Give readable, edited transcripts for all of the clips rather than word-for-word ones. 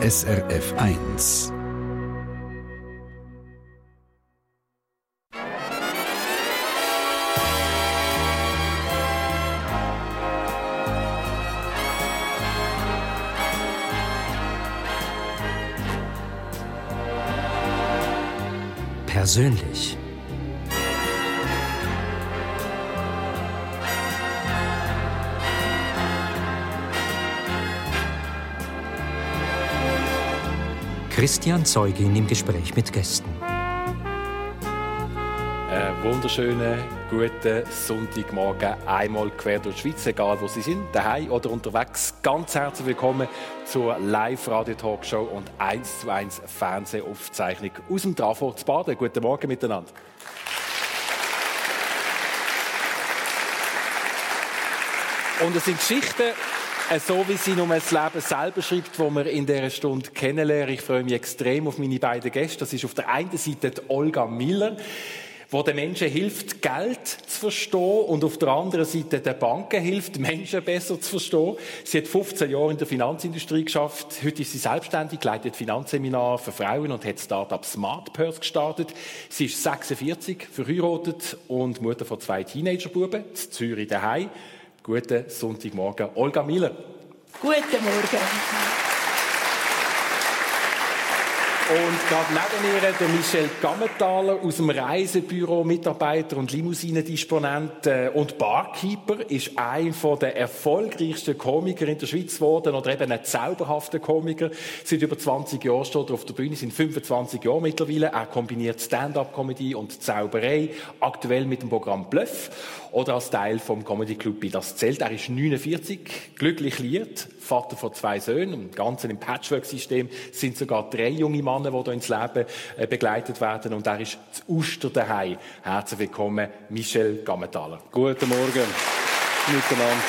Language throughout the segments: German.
SRF 1. Persönlich. Christian Zeugin im Gespräch mit Gästen. Einen wunderschönen, guten Sonntagmorgen, einmal quer durch die Schweiz, egal wo Sie sind, daheim oder unterwegs. Ganz herzlich willkommen zur Live-Radio-Talkshow und 1:1 Fernsehaufzeichnung aus dem Trafo Baden. Guten Morgen miteinander. Und es sind Geschichten, so wie sie nur das Leben selber schreibt, das wir in dieser Stunde kennenlernen. Ich freue mich extrem auf meine beiden Gäste. Das ist auf der einen Seite die Olga Miller, die den Menschen hilft, Geld zu verstehen, und auf der anderen Seite den Banken hilft, Menschen besser zu verstehen. Sie hat 15 Jahre in der Finanzindustrie geschafft. Heute ist sie selbstständig, leitet Finanzseminare für Frauen und hat das Start-up Smart Purse gestartet. Sie ist 46, verheiratet und Mutter von 2 Teenagerbuben, in Zürich daheim. Guten Sonntagmorgen, Olga Miller. Guten Morgen. Und gerade neben ihr der Michel Gammenthaler, aus dem Reisebüro, Mitarbeiter und Limousinendisponent und Barkeeper, ist einer der erfolgreichsten Komiker in der Schweiz geworden, oder eben ein zauberhafter Komiker. Seit über 20 Jahren steht er auf der Bühne, sind 25 Jahre mittlerweile. Er kombiniert Stand-up-Comedy und Zauberei, aktuell mit dem Programm Bluff. Oder als Teil vom Comedy Club bei «Das zählt». Er ist 49, glücklich liiert, Vater von 2 Söhnen. Im Ganzen im Patchwork-System sind sogar 3 junge Männer, die hier ins Leben begleitet werden. Und er ist zu Uster daheim. Herzlich willkommen, Michel Gammenthaler. Guten Morgen miteinander.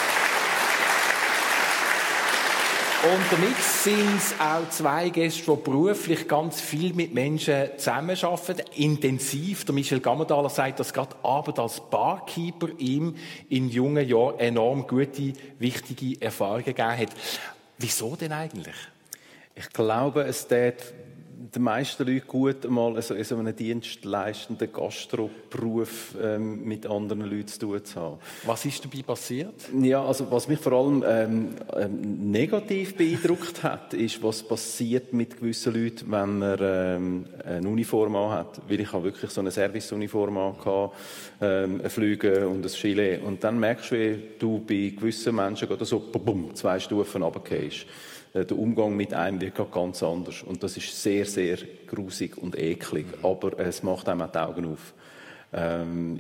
Und damit sind es auch 2 Gäste, die beruflich ganz viel mit Menschen zusammenarbeiten, intensiv. Der Michel Gammenthaler sagt, dass gerade Arbeit als Barkeeper ihm in jungen Jahren enorm gute, wichtige Erfahrungen gegeben hat. Wieso denn eigentlich? Ich glaube, es tät den meisten Leuten gut, mal in so einem dienstleistenden Gastroberuf mit anderen Leuten zu tun zu haben. Was ist dabei passiert? Ja, also was mich vor allem negativ beeindruckt hat, ist, was passiert mit gewissen Leuten, wenn man eine Uniform anhat. Weil ich habe wirklich so eine Serviceuniform angehabt, ein Flüge und ein Gilet. Und dann merkst du, wie du bei gewissen Menschen gerade so bumm, 2 Stufen runtergehst. Der Umgang mit einem wird ganz anders. Und das ist sehr, sehr grusig und eklig. Aber es macht einem auch die Augen auf.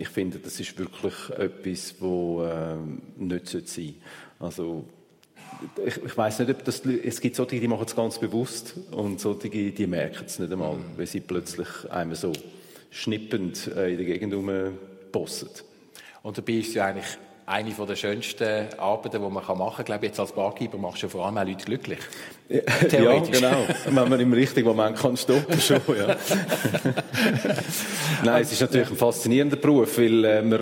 Ich finde, das ist wirklich etwas, das nicht sein sollte. Also, ich weiss nicht, ob das... Es gibt solche, die machen es ganz bewusst. Und solche, die merken es nicht einmal, weil sie plötzlich einem so schnippend in der Gegend rumbossen. Und dabei ist es ja eigentlich eine der schönsten Arbeiten, die man machen kann. Ich glaube, jetzt als Barkeeper machst du vor allem auch Leute glücklich. Ja, genau. Wenn man im richtigen Moment kann stoppen, schon, ja. Nein, es ist natürlich ein faszinierender Beruf, weil man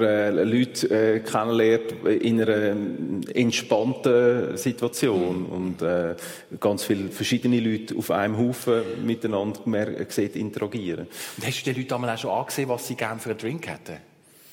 Leute kennenlernt in einer entspannten Situation und ganz viele verschiedene Leute auf einem Haufen miteinander sieht, interagieren. Und hast du den Leuten auch schon angesehen, was sie gerne für einen Drink hätten?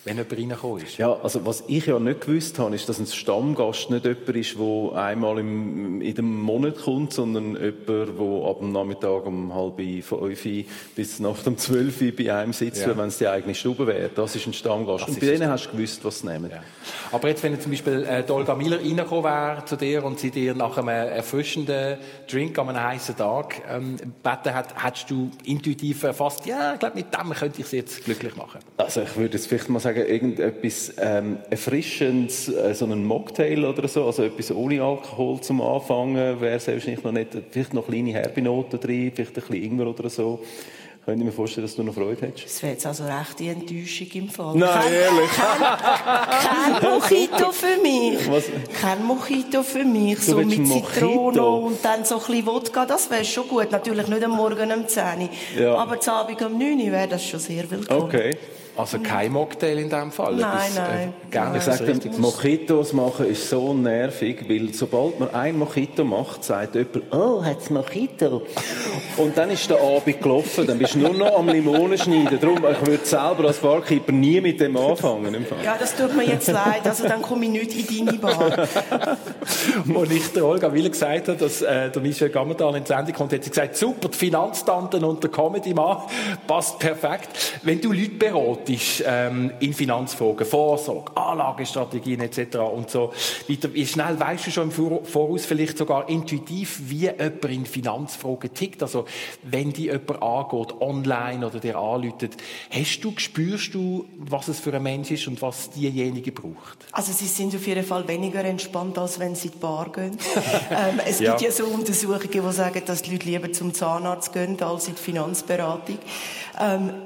Wenn jemand reingekommen ist. Ja, also was ich ja nicht gewusst habe, ist, dass ein Stammgast nicht jemand ist, der einmal in dem Monat kommt, sondern jemand, der ab dem Nachmittag um 4:30 bis nach 12 bei einem sitzt, ja, wenn es die eigene Stube wäre. Das ist ein Stammgast. Und bei denen hast du gewusst, was sie nehmen. Ja. Aber jetzt, wenn zum Beispiel Olga Miller reingekommen wäre zu dir und sie dir nach einem erfrischenden Drink an einem heißen Tag gebeten hat, hättest du intuitiv erfasst, ja, ich glaube, mit dem könnte ich sie jetzt glücklich machen. Also ich würde jetzt vielleicht mal sagen, irgendetwas Erfrischendes, so einen Mocktail oder so, also etwas ohne Alkohol zum Anfangen, wäre selbstverständlich noch nicht, vielleicht noch kleine Herbinoten drin, vielleicht ein bisschen Ingwer oder so. Könnte ich mir vorstellen, dass du noch Freude hättest? Das wäre jetzt also recht die Enttäuschung im Fall. Nein, ehrlich. Kein Mojito für mich. Was? Kein Mojito für mich. So mit Zitrone und dann so ein bisschen Wodka, das wäre schon gut. Natürlich nicht am Morgen um 10 Uhr. Ja. Aber am Abend um 9 Uhr wäre das schon sehr willkommen. Okay. Also kein Mocktail in diesem Fall? Nein. Ich sage, Mojitos machen ist so nervig, weil sobald man ein Mojito macht, sagt jemand, oh, hat's Mojito. Und dann ist der Abend gelaufen, dann bist du nur noch am Limonenschneiden. Darum, ich würde selber als Barkeeper nie mit dem anfangen. Im Fall. Ja, das tut mir jetzt leid, also dann komme ich nicht in deine Bar. Als ich der Olga Miller gesagt habe, dass der Michel Gammenthaler in die Sendung kommt, hat sie gesagt, super, die Finanztanten und der Comedy-Mann, passt perfekt. Wenn du Leute beratest in Finanzfragen, Vorsorge, Anlagestrategien etc. und so weiter, wie schnell weisst du schon im Voraus, vielleicht sogar intuitiv, wie jemand in Finanzfragen tickt? Also wenn dich jemand angeht, online oder dir anruft, spürst du, was es für ein Mensch ist und was diejenige braucht? Also sie sind auf jeden Fall weniger entspannt, als wenn sie in die Bar gehen. Es gibt ja so Untersuchungen, die sagen, dass die Leute lieber zum Zahnarzt gehen, als in die Finanzberatung.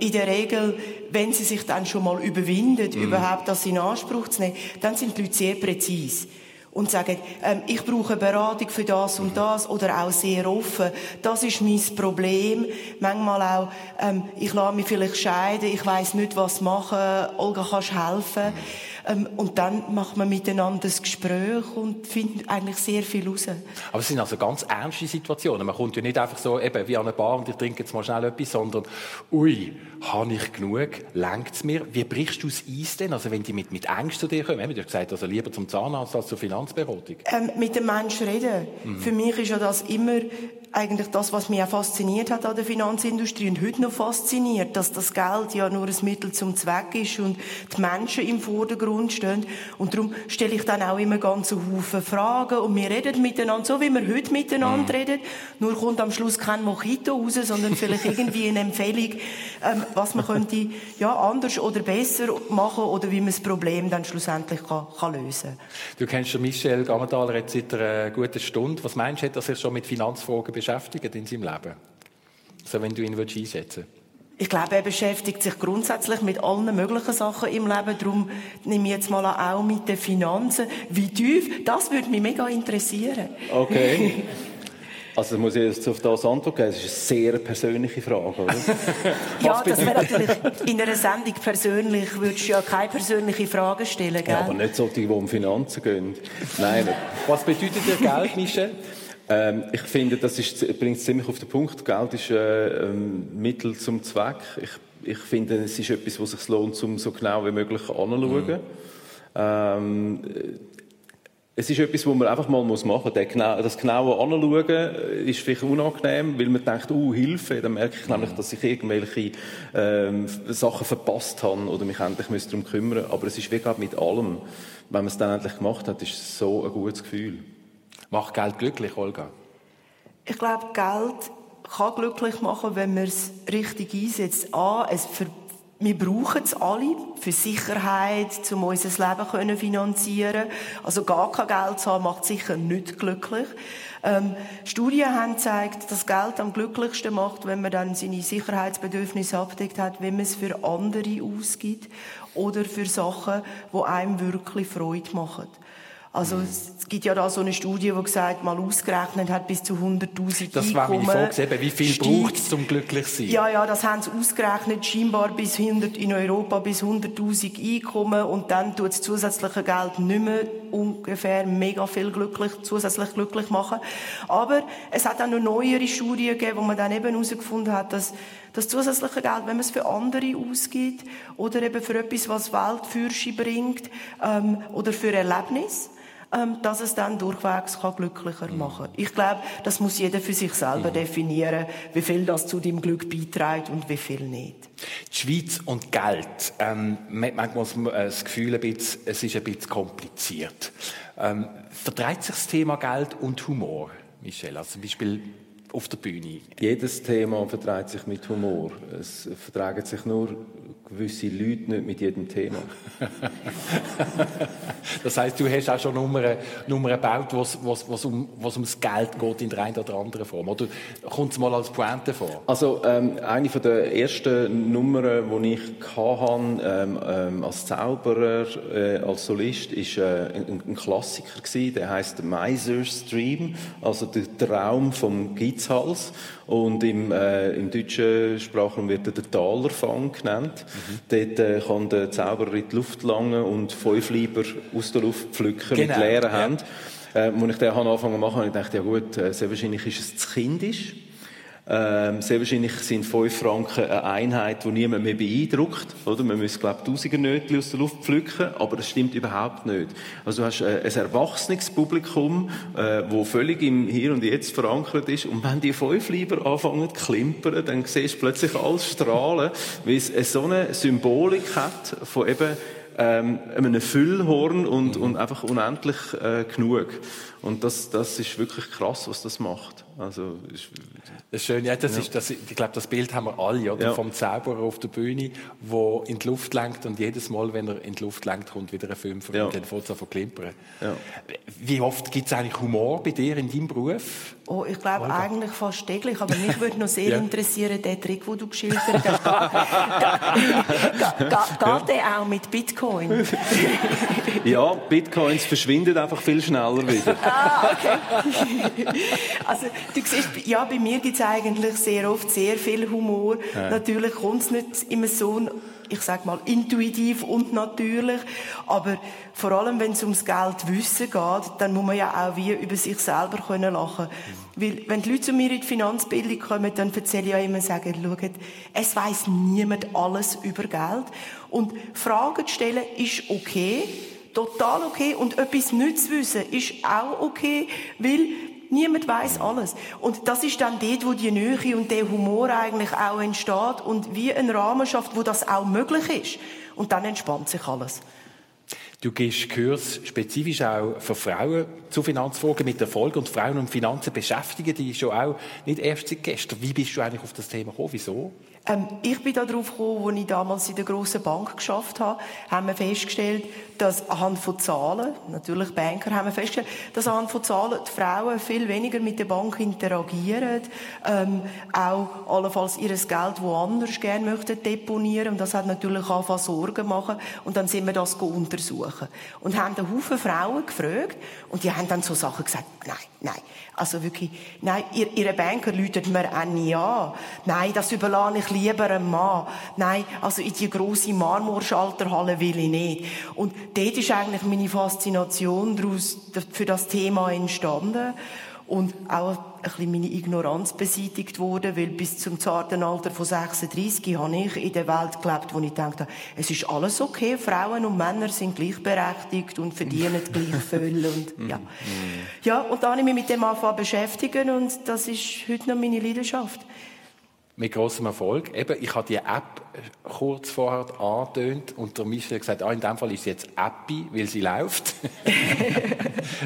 In der Regel, wenn sie sich dann schon mal überwinden, überhaupt das in Anspruch zu nehmen, dann sind die Leute sehr präzise und sagen, ich brauche eine Beratung für das und das, oder auch sehr offen. Das ist mein Problem. Manchmal auch, ich lasse mich vielleicht scheiden, ich weiss nicht, was machen, Olga, kannst du helfen? Und dann macht man miteinander das Gespräch und findet eigentlich sehr viel raus. Aber es sind also ganz ernste Situationen. Man kommt ja nicht einfach so eben wie an eine Bar und ich trinke jetzt mal schnell etwas, sondern ui, habe ich genug? Lenkt es mir? Wie brichst du das Eis denn? Also wenn die mit Ängsten zu dir kommen, haben wir gesagt, also lieber zum Zahnarzt als zur Finanzberatung. Mit dem Menschen reden. Mhm. Für mich ist ja das immer eigentlich das, was mich auch fasziniert hat an der Finanzindustrie und heute noch fasziniert, dass das Geld ja nur ein Mittel zum Zweck ist und die Menschen im Vordergrund stehen. Und darum stelle ich dann auch immer ganz Haufen Fragen und wir reden miteinander, so wie wir heute miteinander reden. Nur kommt am Schluss kein Mojito raus, sondern vielleicht irgendwie eine Empfehlung, was man könnte anders oder besser machen oder wie man das Problem dann schlussendlich kann lösen kann. Du kennst schon Michel Gammenthaler jetzt seit einer guten Stunde. Was meinst du, hat er sich schon mit Finanzfragen beschäftigt in seinem Leben? So, wenn du ihn einschätzen willst. Ich glaube, er beschäftigt sich grundsätzlich mit allen möglichen Sachen im Leben. Darum nehme ich jetzt mal an, auch mit den Finanzen. Wie tief? Das würde mich mega interessieren. Okay. Also muss ich jetzt auf das Antwort geben, das ist eine sehr persönliche Frage, oder? Ja, das wäre natürlich in einer Sendung persönlich, würdest du ja keine persönliche Fragen stellen, gell? Ja, aber nicht so die um Finanzen gehen. Nein. Was bedeutet dir Geld, Michel? Ich finde, das bringt es ziemlich auf den Punkt. Geld ist Mittel zum Zweck. Ich finde, es ist etwas, was sich lohnt, um so genau wie möglich anzuschauen. Es ist etwas, was man einfach mal machen muss. Das genaue Anschauen ist vielleicht unangenehm, weil man denkt, Hilfe, dann merke ich nämlich, dass ich irgendwelche Sachen verpasst habe oder mich endlich darum kümmern müsste. Aber es ist wie gerade mit allem. Wenn man es dann endlich gemacht hat, ist es so ein gutes Gefühl. Macht Geld glücklich, Olga? Ich glaube, Geld kann glücklich machen, wenn man es richtig einsetzt. Wir brauchen es alle für Sicherheit, um unser Leben finanzieren können. Also gar kein Geld zu haben, macht sicher nicht glücklich. Studien haben gezeigt, dass Geld am glücklichsten macht, wenn man dann seine Sicherheitsbedürfnisse abdeckt hat, wenn man es für andere ausgibt oder für Sachen, die einem wirklich Freude machen. Also es gibt ja da so eine Studie, die gesagt, mal ausgerechnet hat, bis zu 100'000 Einkommen. Das war meine Frage, eben, wie viel braucht es, um glücklich zu sein? Ja, das haben sie ausgerechnet, scheinbar in Europa bis 100'000 Einkommen und dann tut das zusätzliche Geld nicht mehr ungefähr mega viel zusätzlich glücklich machen. Aber es hat auch noch neuere Studien gegeben, wo man dann eben herausgefunden hat, dass das zusätzliche Geld, wenn man es für andere ausgibt oder eben für etwas, was Weltfürsche bringt oder für Erlebnis, dass es dann durchwegs glücklicher machen kann. Ich glaube, das muss jeder für sich selber definieren, wie viel das zu deinem Glück beiträgt und wie viel nicht. Die Schweiz und Geld. Manchmal hat man das Gefühl, es ist ein bisschen kompliziert. Verträgt sich das Thema Geld und Humor, Michel? Also zum Beispiel auf der Bühne. Jedes Thema verträgt sich mit Humor. Es vertragen sich nur gewisse Leute nicht mit jedem Thema. Das heisst, du hast auch schon Nummern gebaut, was ums Geld geht in der einen oder anderen Form. Oder kommt es mal als Pointe vor? Also eine der ersten Nummern, die ich hatte, als Zauberer, als Solist, war ein Klassiker gewesen, der heisst «Miser's Dream», also der Traum vom Gitarristen. Geizhals. Und im deutschen Sprachraum wird der Talerfang genannt. Mhm. Dort kann der Zauberer in die Luft langen und 5 Leiber aus der Luft pflücken, genau, mit leeren Händen. Als ich den angefangen zu machen, dachte ich, ja gut, sehr wahrscheinlich ist es zu kindisch. Sehr wahrscheinlich sind 5 Franken eine Einheit, die niemand mehr beeindruckt. Oder? Man muss, glaube ich, Tausendernötchen aus der Luft pflücken, aber das stimmt überhaupt nicht. Also du hast ein erwachsenes Publikum, das völlig im Hier und Jetzt verankert ist. Und wenn die 5 Leiber anfangen zu klimpern, dann siehst du plötzlich alles strahlen, weil es so eine Symbolik hat von eben einem Füllhorn und einfach unendlich genug. Und das ist wirklich krass, was das macht. Also, das ist schön, ja, das ja. Ist, das, ich glaube, das Bild haben wir alle, oder? Ja. Vom Zauberer auf der Bühne, der in die Luft lenkt und jedes Mal, wenn er in die Luft lenkt, kommt wieder ein Film von den Fotos von Klimpern. Ja. Wie oft gibt es eigentlich Humor bei dir in deinem Beruf? Oh, ich glaube eigentlich fast täglich, aber mich würde noch sehr interessieren, der Trick, den du geschildert hast. Geht der auch mit Bitcoin? Ja, Bitcoins verschwinden einfach viel schneller wieder. Ah, okay. Also, du siehst, ja, bei mir gibt es eigentlich sehr oft sehr viel Humor. Ja. Natürlich kommt es nicht immer so, ich sage mal, intuitiv und natürlich, aber vor allem, wenn es ums Geldwissen geht, dann muss man ja auch wie über sich selber können lachen. Weil, wenn die Leute zu mir in die Finanzbildung kommen, dann erzähle ich ja immer, sagen, schaut, es weiss niemand alles über Geld. Und Fragen stellen ist okay, total okay, und etwas nicht zu wissen ist auch okay, weil niemand weiss alles. Und das ist dann dort, wo die Nähe und der Humor eigentlich auch entsteht und wie ein Rahmen schafft, wo das auch möglich ist. Und dann entspannt sich alles. Du gibst Kurs spezifisch auch für Frauen zu Finanzfragen mit Erfolg, und Frauen und Finanzen beschäftigen dich schon auch nicht erst seit gestern. Wie bist du eigentlich auf das Thema gekommen? Wieso? Ich bin da drauf gekommen, als ich damals in der grossen Bank geschafft habe, haben wir festgestellt, dass anhand von Zahlen, natürlich Banker, haben wir festgestellt, dass anhand von Zahlen die Frauen viel weniger mit der Bank interagieren, auch allenfalls ihr Geld woanders gerne möchten deponieren, und das hat natürlich auch Sorgen machen, und dann sind wir das untersuchen und haben einen Haufen Frauen gefragt, und die haben dann so Sachen gesagt, nein, also wirklich, nein, ihre Banker läutet mir auch nie an, nein, das überlasse ich lieber einem Mann, nein, also in die grosse Marmorschalterhalle will ich nicht. Und dort ist eigentlich meine Faszination daraus für das Thema entstanden und auch ein bisschen meine Ignoranz beseitigt worden, weil bis zum zarten Alter von 36 habe ich in der Welt gelebt, wo ich dachte, es ist alles okay, Frauen und Männer sind gleichberechtigt und verdienen gleich viel. Und, ja. Ja, und da habe ich mich mit dem angefangen beschäftigen, und das ist heute noch meine Leidenschaft. Mit grossem Erfolg. Eben, ich habe die App kurz vorher angetönt, und der Michel hat gesagt, in dem Fall ist sie jetzt Appi, weil sie läuft.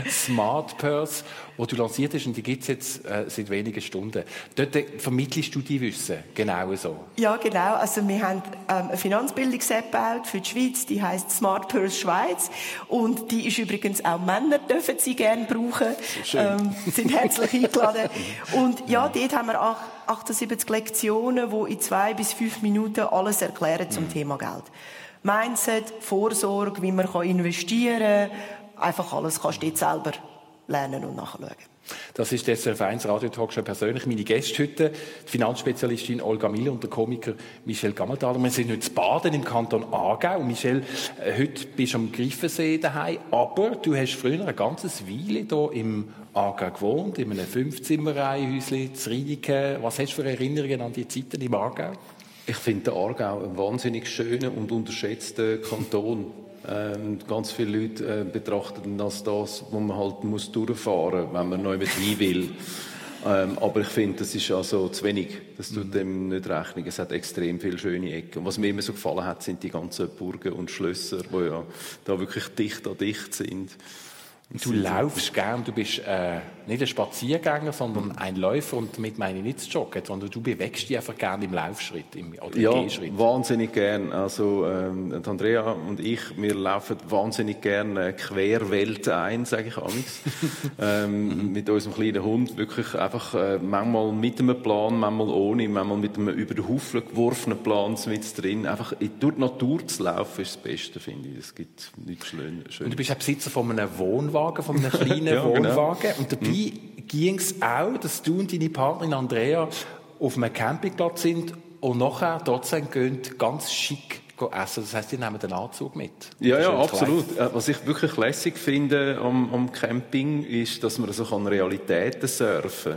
Smart Purse, die du lanciert hast, und die gibt es jetzt seit wenigen Stunden. Dort vermittelst du die Wissen, genau so. Ja, genau. Also wir haben eine Finanzbildungs-App gebaut für die Schweiz, die heisst Smart Purse Schweiz, und die ist übrigens auch Männer, dürfen sie gerne brauchen. Schön. Sind herzlich eingeladen. Und ja, dort haben wir auch 78 Lektionen, die in 2 bis 5 Minuten alles erklären zum Thema Geld. Mindset, Vorsorge, wie man investieren kann, einfach alles kannst du jetzt selber lernen und nachschauen. Das ist die SRF 1 Radio-Talkshow persönlich. Meine Gäste heute, die Finanzspezialistin Olga Miller und der Komiker Michel Gammenthaler. Wir sind heute in Baden im Kanton Aargau. Michel, heute bist du am Greifensee daheim, aber du hast früher eine ganze Weile hier im Aargau gewohnt, in einem 5-Zimmer-Reihenhäuschen zu Riediken. Was hast du für Erinnerungen an die Zeiten im Aargau? Ich finde den Aargau einen wahnsinnig schönen und unterschätzten Kanton. Ganz viele Leute betrachten das, wo man halt muss durchfahren muss, wenn man neu mit hin will. Aber ich finde, das ist also zu wenig. Das tut dem nicht Rechnung. Es hat extrem viele schöne Ecken. Und was mir immer so gefallen hat, sind die ganzen Burgen und Schlösser, die ja da wirklich dicht an dicht sind. Du laufst gern, du bist nicht ein Spaziergänger, sondern ein Läufer, und damit meine ich nicht zu joggen, sondern du bewegst dich einfach gern im Laufschritt, oder im Gehschritt. Ja, wahnsinnig gern. Also Andrea und ich, wir laufen wahnsinnig gern Querwelt ein, sage ich amigs. Mit unserem kleinen Hund wirklich einfach manchmal mit einem Plan, manchmal ohne, manchmal mit einem über den Haufen geworfenen Plan mit drin. Einfach durch die Natur zu laufen ist das Beste, finde ich. Es gibt nichts Schönes. Und du bist auch Besitzer von einem Wohnwagen, von einem kleinen Wohnwagen. Genau. Und dabei ging es auch, dass du und deine Partnerin Andrea auf einem Campingplatz sind und nachher trotzdem gehen, ganz schick essen. Das heisst, ihr nehmt den Anzug mit. Ja, absolut. Was ich wirklich lässig finde am Camping, ist, dass man so Realitäten surfen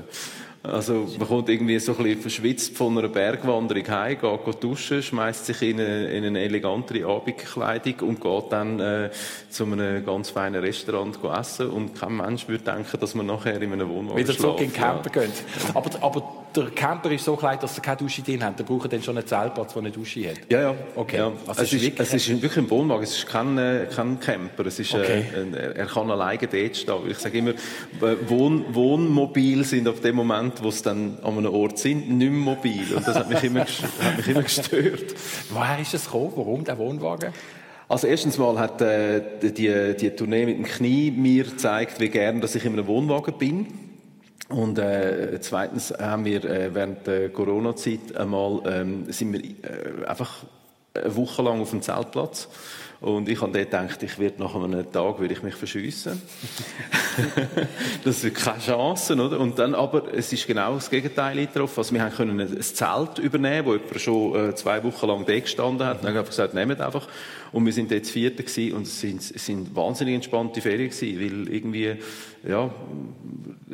kann. Also man kommt irgendwie so ein bisschen verschwitzt von einer Bergwanderung heim, geht duschen, schmeißt sich in eine elegantere Abendkleidung und geht dann zu einem ganz feinen Restaurant essen. Und kein Mensch würde denken, dass man nachher in einem Wohnwagen wieder zurück in den Camper geht. Aber der Camper ist so klein, dass er keine Dusche drin hat. Er braucht dann schon einen Zeltplatz, der eine Dusche hat. Ja. Okay. Ja. Also es ist wirklich ein Wohnwagen. Es ist kein Camper. Es ist, okay. Er kann alleine dort stehen. Ich sage immer, Wohnmobil sind ab dem Moment, wo sie dann an einem Ort sind, nicht mehr mobil. Und das hat mich immer gestört. Woher ist es gekommen? Warum der Wohnwagen? Also erstens mal hat die Tournee mit dem Knie mir gezeigt, wie gern, dass ich in einem Wohnwagen bin. Und zweitens haben wir während der Corona-Zeit einmal einfach eine Woche lang auf dem Zeltplatz. Und ich habe dort gedacht, nach einem Tag würde ich mich verschiessen. Das ist keine Chance, oder? Und dann aber, es ist genau das Gegenteil eingetroffen. Also wir haben ein Zelt übernehmen, wo jemand schon 2 Wochen lang dort gestanden hat. Dann habe ich gesagt, nehmt einfach. Und wir sind jetzt 4. gewesen, und es sind wahnsinnig entspannte Ferien gewesen, weil irgendwie, ja,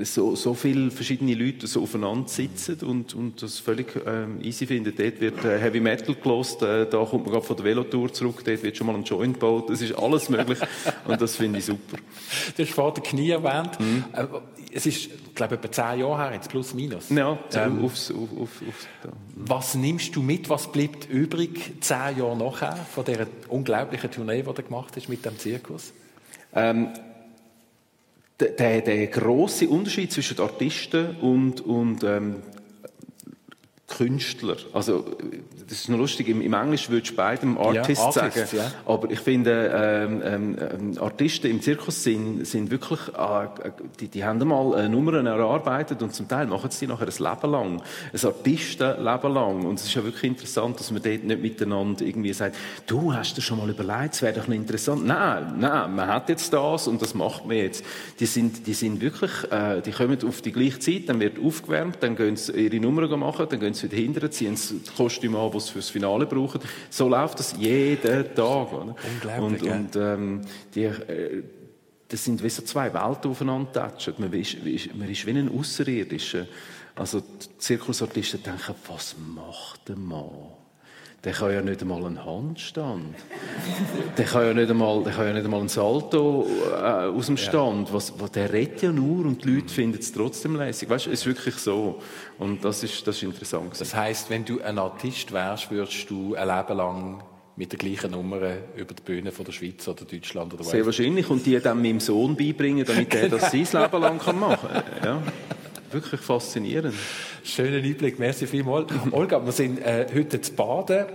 so viele verschiedene Leute so aufeinander sitzen und das völlig easy finden. Dort wird Heavy Metal gelost, da kommt man gerade von der Velotour zurück, dort wird schon mal ein Joint gebaut, es ist alles möglich und das finde ich super. Du hast vorhin den Knie erwähnt, es ist, glaube ich, etwa 10 Jahre her, jetzt plus minus. Ja, da. Was nimmst du mit, was bleibt übrig 10 Jahre nachher von dieser unglaublichen Tournee, die du gemacht hast mit dem Zirkus? Der grosse Unterschied zwischen Artisten und Künstler. Also, das ist noch lustig, im Englisch würdest du beidem Artist sagen. Ja. Aber ich finde, Artisten im Zirkus sind wirklich, die haben einmal Nummern erarbeitet und zum Teil machen sie nachher ein Leben lang. Ein Artistenleben lang. Und es ist ja wirklich interessant, dass man dort nicht miteinander irgendwie sagt, du hast dir schon mal überlegt, es wäre doch noch interessant. Nein, man hat jetzt das und das macht man jetzt. Die sind wirklich, die kommen auf die gleiche Zeit, dann wird aufgewärmt, dann gehen sie ihre Nummern machen, dann gehen sie wieder hinterher, ziehen sie die Kostüme an, die sie fürs Finale brauchen. So läuft das jeden Tag. Oder? Unglaublich, das sind wie so 2 Welten aufeinander tatschen. Man ist wie ein Außerirdischer. Also die Zirkusartisten denken, was macht der Mann? Der kann ja nicht einmal einen Handstand. Der kann ja nicht einmal einen Salto aus dem Stand. Ja. Der redet ja nur und die Leute finden es trotzdem lässig. Weißt du, es ist wirklich so. Und das ist interessant gewesen. Das heisst, wenn du ein Artist wärst, würdest du ein Leben lang mit der gleichen Nummer über die Bühne von der Schweiz oder Deutschland oder was? Sehr wahrscheinlich. Und die dann meinem Sohn beibringen, damit er das sein Leben lang machen kann. Ja. Wirklich faszinierend. Schönen Einblick, merci vielmals. Olga, wir sind heute in Baden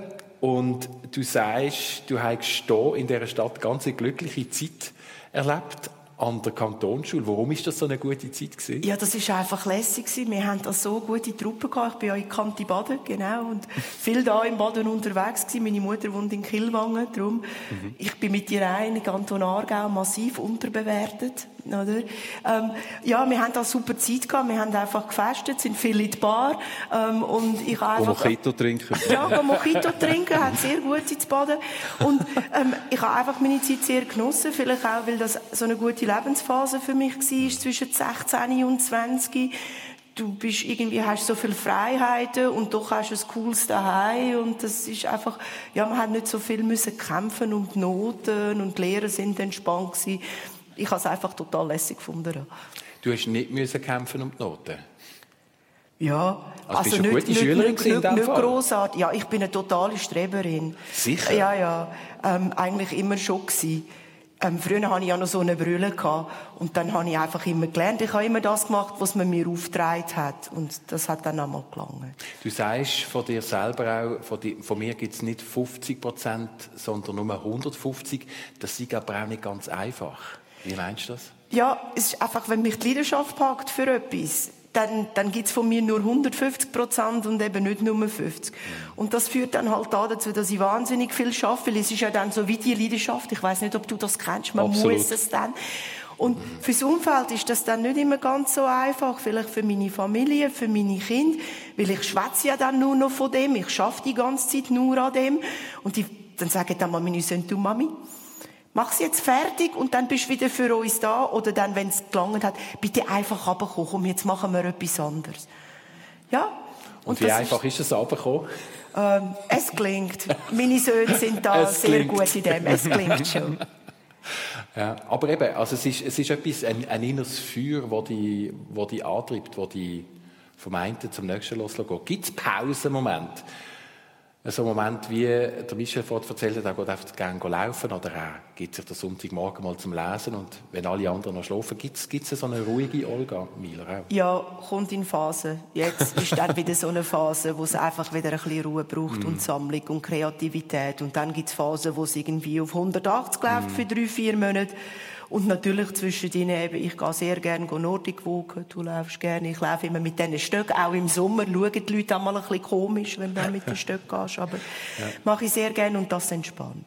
und du sagst, du hast hier in dieser Stadt ganz eine glückliche Zeit erlebt an der Kantonsschule. Warum war das so eine gute Zeit gewesen? Ja, das war einfach lässig. Wir hatten so gute Truppen gehabt. Ich bin ja in Kanti Baden, genau, und viel da in Baden unterwegs gewesen. Meine Mutter wohnt in Killwangen, darum. Ich bin mit ihr ein, Kanton Aargau, massiv unterbewertet. Oder? Wir haben da super Zeit gehabt, wir haben einfach gefestet, sind viel in die Bar, und ich habe einfach... Mojito trinken. Ja, Mojito trinken, hat sehr gut in Baden. Und ich habe einfach meine Zeit sehr genossen, vielleicht auch, weil das so eine gute Lebensphase für mich war, zwischen 16 und 20. Du bist irgendwie, hast so viel Freiheiten und doch hast du ein cooles Zuhause und das ist einfach, ja, man hat nicht so viel müssen kämpfen und die Noten und die Lehrer sind entspannt gewesen. Ich habe es einfach total lässig gefunden. Du hast nicht müssen kämpfen um die Noten? Ja. Also bist du eine gute Schülerin in dem Fall? Nicht grossartig. Ja, ich bin eine totale Streberin. Sicher? Ja. Eigentlich immer schon gewesen. Früher hatte ich ja noch so eine Brille gehabt. Und dann habe ich einfach immer gelernt. Ich habe immer das gemacht, was man mir aufgetragen hat. Und das hat dann einmal gelangt. Du sagst von dir selber auch, von mir gibt es nicht 50%, sondern nur 150. Das ist aber auch nicht ganz einfach. Wie meinst du das? Ja, es ist einfach, wenn mich die Leidenschaft packt für etwas, dann gibt es von mir nur 150% und eben nicht nur 50. Und das führt dann halt dazu, dass ich wahnsinnig viel arbeite, weil es ist ja dann so wie die Leidenschaft, ich weiss nicht, ob du das kennst, man Absolut. Muss es dann. Und fürs Umfeld ist das dann nicht immer ganz so einfach, vielleicht für meine Familie, für meine Kinder, weil ich schwätze ja dann nur noch von dem, ich schaffe die ganze Zeit nur an dem. Und die, dann sagen dann mal meine Söhne, du Mami, mach's jetzt fertig und dann bist du wieder für uns da. Oder dann, wenn es gelangt hat, bitte einfach runterkommen, komm, jetzt machen wir etwas anderes. Ja. Und wie einfach ist es runterkommen? Es klingt. Meine Söhne sind da sehr gut in dem. Es klingt schon. Ja, aber eben, also es ist etwas, ein inneres Feuer, das die antreibt, das die vom einen zum nächsten losgeht. Gibt es Pausenmomente? So einen Moment, wie der Michel vorhin erzählt hat, er geht einfach gerne laufen oder er gibt sich den Sonntagmorgen mal zum Lesen und wenn alle anderen noch schlafen, gibt es so eine ruhige Olga Miller auch? Ja, kommt in Phasen. Jetzt ist dann wieder so eine Phase, wo es einfach wieder ein bisschen Ruhe braucht und Sammlung und Kreativität und dann gibt es Phasen, wo es irgendwie auf 180 läuft für 3-4 Monate. Und natürlich zwischen ihnen, ich gehe sehr gerne Nordic walken, du läufst gerne, ich laufe immer mit diesen Stöcken, auch im Sommer schauen die Leute auch mal ein bisschen komisch, wenn du mit den Stöcken gehst, aber mache ich sehr gerne und das entspannt.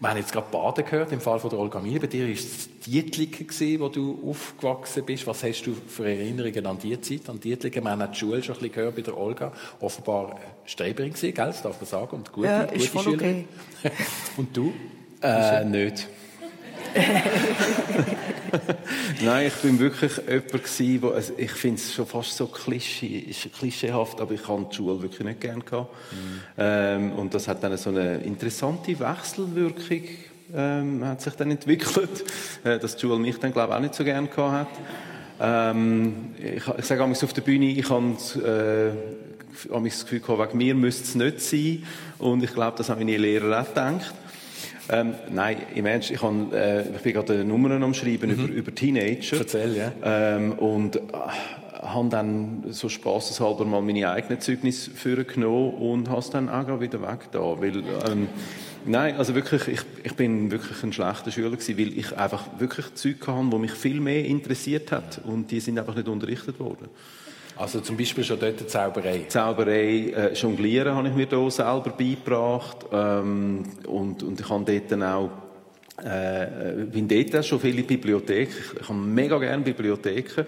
Wir haben jetzt gerade Baden gehört, im Fall von der Olga Miller, bei dir war es Dietlikon, wo du aufgewachsen bist. Was hast du für Erinnerungen an diese Zeit, an Dietlikon? Wir haben auch die Schule schon ein bisschen gehört bei der Olga, offenbar Streberin gewesen, gell? Das darf man sagen, und gute, ja, gute Schülerin. Okay. Und du? Nicht. Nein, ich bin wirklich jemand gewesen, wo, also ich finde es schon fast so klischeehaft, aber ich habe die Schule wirklich nicht gerne gehabt. Und das hat dann so eine interessante Wechselwirkung hat sich dann entwickelt, dass die Schule mich dann glaube ich auch nicht so gerne gehabt hat. Ich sage manchmal auf der Bühne, ich habe das Gefühl gehabt, wegen mir müsste es nicht sein und ich glaube, das haben meine Lehrer auch gedacht. Nein, im Ernst, ich bin gerade Nummern am Schreiben über Teenager. Erzähl, ja. Und habe dann so spaßeshalber mal meine eigenen Zeugnisse vorgenommen und habe es dann auch gerade wieder weggetan. Weil, nein, also wirklich, ich bin wirklich ein schlechter Schüler gewesen, weil ich einfach wirklich Zeug hatte, die mich viel mehr interessiert hat. Und die sind einfach nicht unterrichtet worden. Also zum Beispiel schon dort die Zauberei? Jonglieren habe ich mir da selber beigebracht. Und ich habe dort dann auch, bin dort schon viele Bibliotheken. Ich habe mega gerne Bibliotheken.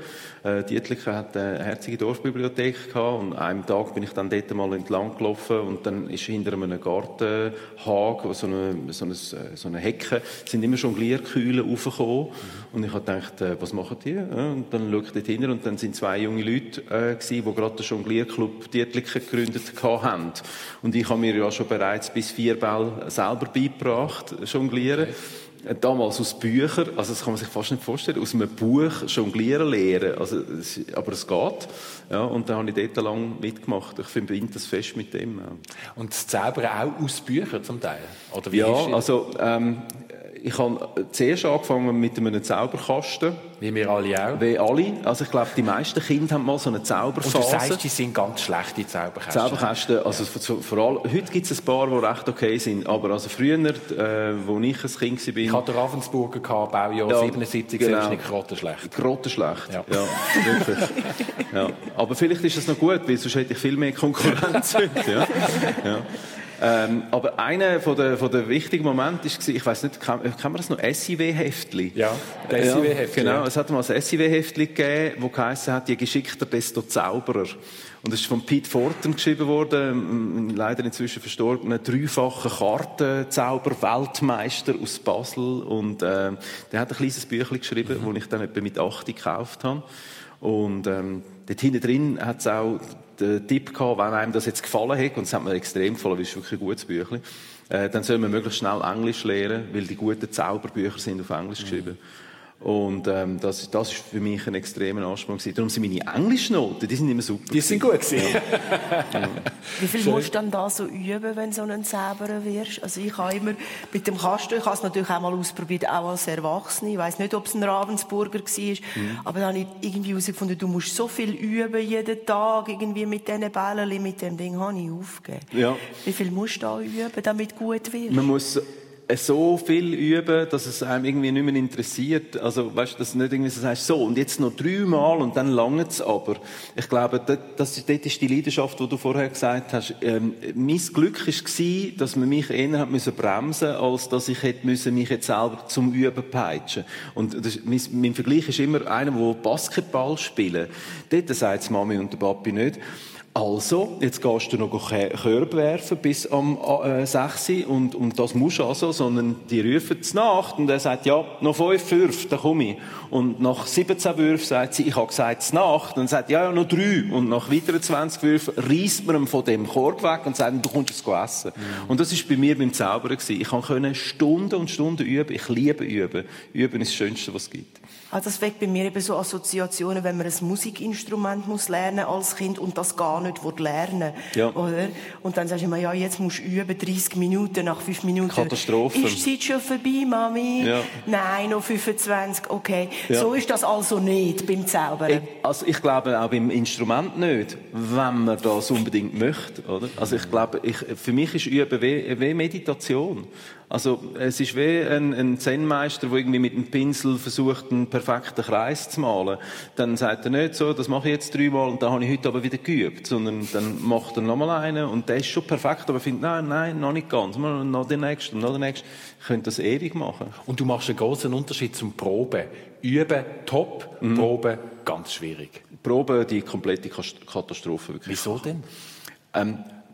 Dietlikon hat eine herzige Dorfbibliothek gehabt. Und an einem Tag bin ich dann dort mal entlang gelaufen. Und dann ist hinter einem Gartenhag, so eine Hecke, sind immer Jonglierkühle raufgekommen. Und ich habe gedacht, was machen die? Und dann schaue ich dort hinter und dann sind 2 junge Leute gewesen, die gerade den Jonglierclub Dietlikon gegründet haben. Und ich habe mir ja schon bereits bis 4 Bälle selber beigebracht, Jonglieren. Okay. Damals aus Büchern, also das kann man sich fast nicht vorstellen, aus einem Buch Jonglieren lernen, also, aber es geht. Ja, und dann habe ich dort lang mitgemacht. Ich verbinde das fest mit dem. Ja. Und das Zaubern auch aus Büchern zum Teil? Oder wie ich habe zuerst angefangen mit einem Zauberkasten. Wie wir alle auch. Wie alle. Also ich glaube, die meisten Kinder haben mal so eine Zauberphase. Und du sagst, die sind ganz schlechte Zauberkästen. Zauberkästen, also vor allem, heute gibt es ein paar, die recht okay sind. Aber also früher, wo ich ein Kind war... Ich hatte Ravensburger, Baujahr 77, genau. Ist nicht grottenschlecht. Grottenschlecht, ja wirklich. Ja. Aber vielleicht ist das noch gut, weil sonst hätte ich viel mehr Konkurrenz heute. Ja. Ja. Aber einer von der wichtigen Momente war, ich weiss nicht, kann man das noch, SIW-Heftli? Ja, SIW-Heftli. Genau, es hat mal ein SIW-Heftli gegeben, das geheissen hat, je geschickter, desto Zauberer. Und es ist von Pete Forten geschrieben worden, leider inzwischen verstorben, ein 3-facher Kartenzauber-Weltmeister aus Basel. Und der hat ein kleines Büchlein geschrieben, das ich dann etwa mit 8 gekauft habe. Und dort hinten drin hat es auch den Tipp gehabt, wenn einem das jetzt gefallen hat, und es hat mir extrem gefallen, weil es wirklich ein gutes Büchlein ist, dann soll man möglichst schnell Englisch lernen, weil die guten Zauberbücher sind auf Englisch geschrieben. Und das ist für mich ein extremer Anspruch. Darum sind meine Englischnoten, die sind immer super. Die sind gut gewesen. Ja. Wie viel musst du dann da so üben, wenn du so ein Zauberer wirst? Also ich habe immer mit dem Kasten, ich habe es natürlich auch mal ausprobiert, auch als Erwachsene. Ich weiss nicht, ob es ein Ravensburger war. Aber dann habe ich irgendwie herausgefunden, du musst so viel üben jeden Tag, irgendwie mit diesen Bällen, mit dem Ding habe ich aufgegeben. Ja. Wie viel musst du da üben, damit du gut wirst? Man muss so viel üben, dass es einem irgendwie nicht mehr interessiert. Also, weißt du, dass du nicht irgendwie so sagst, so, und jetzt noch 3 Mal und dann langt es aber. Ich glaube, das ist die Leidenschaft, die du vorher gesagt hast. Mein Glück war, dass man mich eher hat müssen bremsen, als dass ich hätte müssen mich jetzt selber zum Üben peitschen. Und das, mein Vergleich ist immer einer, der Basketball spielt. Dort sagt es Mami und der Papi nicht. Also, jetzt gehst du noch Körbe werfen bis am 6 und das musst du also, sondern die rufen es nach und er sagt, ja, noch 5 Würfe, dann komme ich. Und nach 17 Würfen sagt sie, ich habe gesagt, es nach. Dann sagt ja, noch 3. Und nach weiteren 20 Würfen reisst man ihn von dem Korb weg und sagt, du kommst es essen. Mhm. Und das war bei mir beim Zaubern. Ich konnte Stunden und Stunden üben. Ich liebe Üben. Üben ist das Schönste, was es gibt. Also das weckt bei mir eben so Assoziationen, wenn man ein Musikinstrument muss lernen als Kind und das gar nicht lernen will. Ja. Oder? Und dann sagst du immer, ja, jetzt musst du üben, 30 Minuten, nach 5 Minuten. Katastrophe. Ist die Zeit schon vorbei, Mami? Ja. Nein, noch 25, okay. Ja. So ist das also nicht beim Zaubern. Also ich glaube auch beim Instrument nicht, wenn man das unbedingt möchte. Oder? Also ich glaube, für mich ist Üben wie Meditation. Also es ist wie ein Zen-Meister, der irgendwie mit einem Pinsel versucht, einen perfekten Kreis zu malen. Dann sagt er nicht so, das mache ich jetzt 3 Mal und dann habe ich heute aber wieder geübt, sondern dann macht er nochmal einen und der ist schon perfekt, aber findet, nein, noch nicht ganz, noch den nächsten, noch den nächsten. Ich könnte das ewig machen. Und du machst einen großen Unterschied zum Proben. Üben top, Proben ganz schwierig. Proben die komplette Katastrophe wirklich. Wieso denn?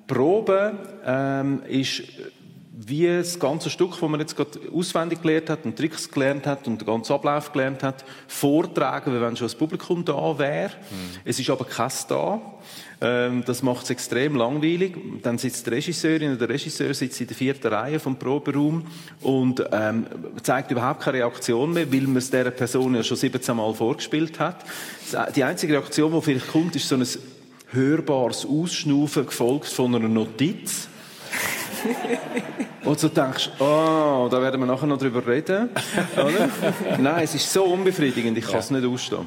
Proben ist wie das ganze Stück, das man jetzt gerade auswendig gelernt hat und Tricks gelernt hat und den ganzen Ablauf gelernt hat, vortragen, wie wenn schon das Publikum da wäre. Es ist aber keins da. Das macht es extrem langweilig. Dann sitzt die Regisseurin oder der Regisseur sitzt in der 4. Reihe vom Proberaum und zeigt überhaupt keine Reaktion mehr, weil man es dieser Person ja schon 17 Mal vorgespielt hat. Die einzige Reaktion, die vielleicht kommt, ist so ein hörbares Ausschnaufen, gefolgt von einer Notiz. Und so denkst du, oh, da werden wir nachher noch drüber reden. Oder? Nein, es ist so unbefriedigend, ich kann es nicht ausstehen.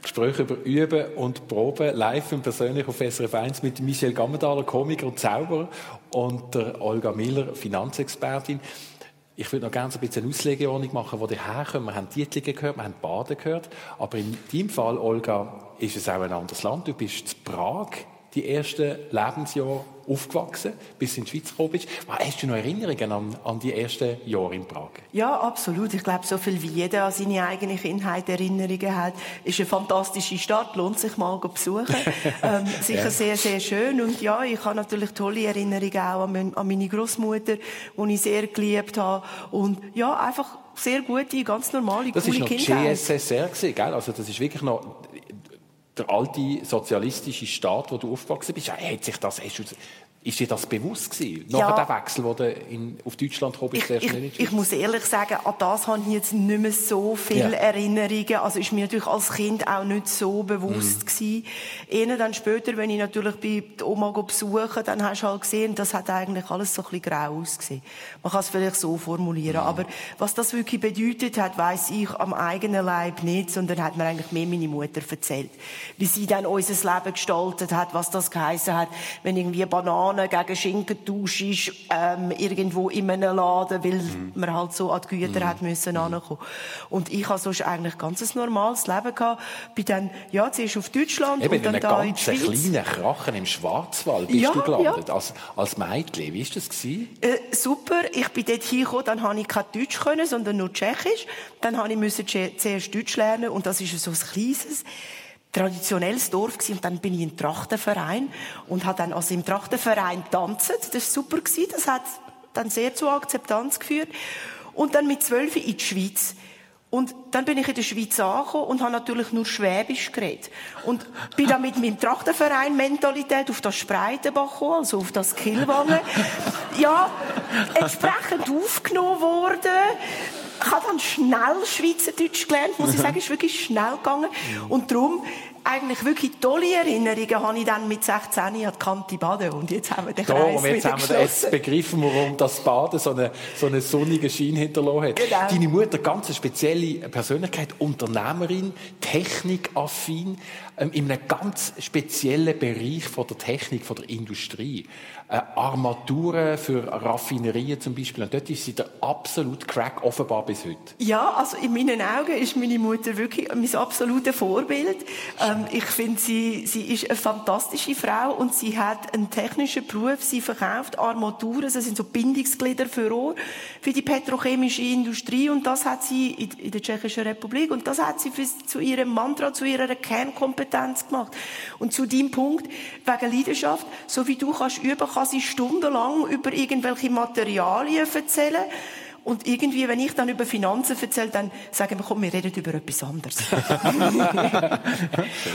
Gespräche über Üben und Proben, live und persönlich auf SRF 1 mit Michel Gammenthaler, Komiker und Zauberer, und der Olga Miller, Finanzexpertin. Ich würde noch gerne so ein bisschen eine Auslegeordnung machen, wo die herkommen. Wir haben Dietlikon gehört, wir haben Baden gehört. Aber in deinem Fall, Olga, ist es auch ein anderes Land. Du bist in Prag die ersten Lebensjahre aufgewachsen, bis du in die Schweiz gekommen bist. Hast du noch Erinnerungen an die ersten Jahre in Prag? Ja, absolut. Ich glaube, so viel wie jeder an seine eigene Kindheit Erinnerungen hat. Ist eine fantastische Stadt, lohnt sich mal besuchen. Sicher ja. Sehr, sehr schön. Und ja, ich habe natürlich tolle Erinnerungen auch an meine Großmutter, die ich sehr geliebt habe. Und ja, einfach sehr gute, ganz normale, coole Kindheit. Das war noch GSSR gewesen, gell? Also das ist wirklich noch der alte sozialistische Staat, wo du aufgewachsen bist, ist dir das bewusst gewesen? Ja. Nach dem Wechsel, wo du auf Deutschland gekommen bist, sehr schnell in die Schweiz? Ich muss ehrlich sagen, an das habe ich jetzt nicht mehr so viele Erinnerungen. Also ist mir natürlich als Kind auch nicht so bewusst gewesen. Eher dann später, wenn ich natürlich bei der Oma besuche, dann hast du halt gesehen, das hat eigentlich alles so ein bisschen grau ausgesehen. Man kann es vielleicht so formulieren. Mhm. Aber was das wirklich bedeutet hat, weiss ich am eigenen Leib nicht, sondern hat mir eigentlich mehr meine Mutter erzählt. Wie sie dann unser Leben gestaltet hat, was das geheissen hat, wenn irgendwie Bananen gegen Schinken tauschst, irgendwo in einem Laden, weil man halt so an die Güter hat müssen ankommen. Und ich hatte sonst eigentlich ganz ein ganz normales Leben gehabt. Bin dann, ja, zuerst auf Deutschland und dann da in die Schweiz. In einem kleinen Krachen im Schwarzwald bist du gelandet, als Mädchen. Wie war das gewesen? Super, ich bin dort hingekommen, dann konnte ich kein Deutsch, sondern nur Tschechisch. Dann musste ich zuerst Deutsch lernen und das ist so ein kleines, traditionelles Dorf gsi, und dann bin ich im Trachtenverein und habe dann also im Trachtenverein tanzt. Das war super gsi, das hat dann sehr zu Akzeptanz geführt. Und dann mit 12 in die Schweiz. Und dann bin ich in der Schweiz angekommen und habe natürlich nur Schwäbisch geredet. Und bin dann mit meinem Trachtenverein-Mentalität auf das Spreitebach gekommen, also auf das Killwangen. Ja, entsprechend aufgenommen worden. Ich habe dann schnell Schweizerdeutsch gelernt, muss ich sagen, ist wirklich schnell gegangen. Und darum eigentlich wirklich tolle Erinnerungen habe ich dann mit 16 an die Kanti Baden. Und jetzt haben wir den Kreis wieder geschlossen. Jetzt begriffen wir, warum das Baden so einen sonnigen Schein hinterlassen hat. Genau. Deine Mutter, ganz eine spezielle Persönlichkeit, Unternehmerin, technikaffin, in einem ganz speziellen Bereich von der Technik, von der Industrie. Armaturen für Raffinerien zum Beispiel. Und dort ist sie der absolute Crack, offenbar bis heute. Ja, also in meinen Augen ist meine Mutter wirklich mein absolutes Vorbild. Ich finde, sie ist eine fantastische Frau und sie hat einen technischen Beruf. Sie verkauft Armaturen, das sind so Bindungsglieder für Rohr, für die petrochemische Industrie. Und das hat sie in der Tschechischen Republik. Und das hat sie zu ihrem Mantra, zu ihrer Kernkompetenz gemacht. Und zu deinem Punkt, wegen Leidenschaft, so wie du kannst üben, kann sie stundenlang über irgendwelche Materialien erzählen. Und irgendwie, wenn ich dann über Finanzen erzähle, dann sagen wir, komm, wir reden über etwas anderes.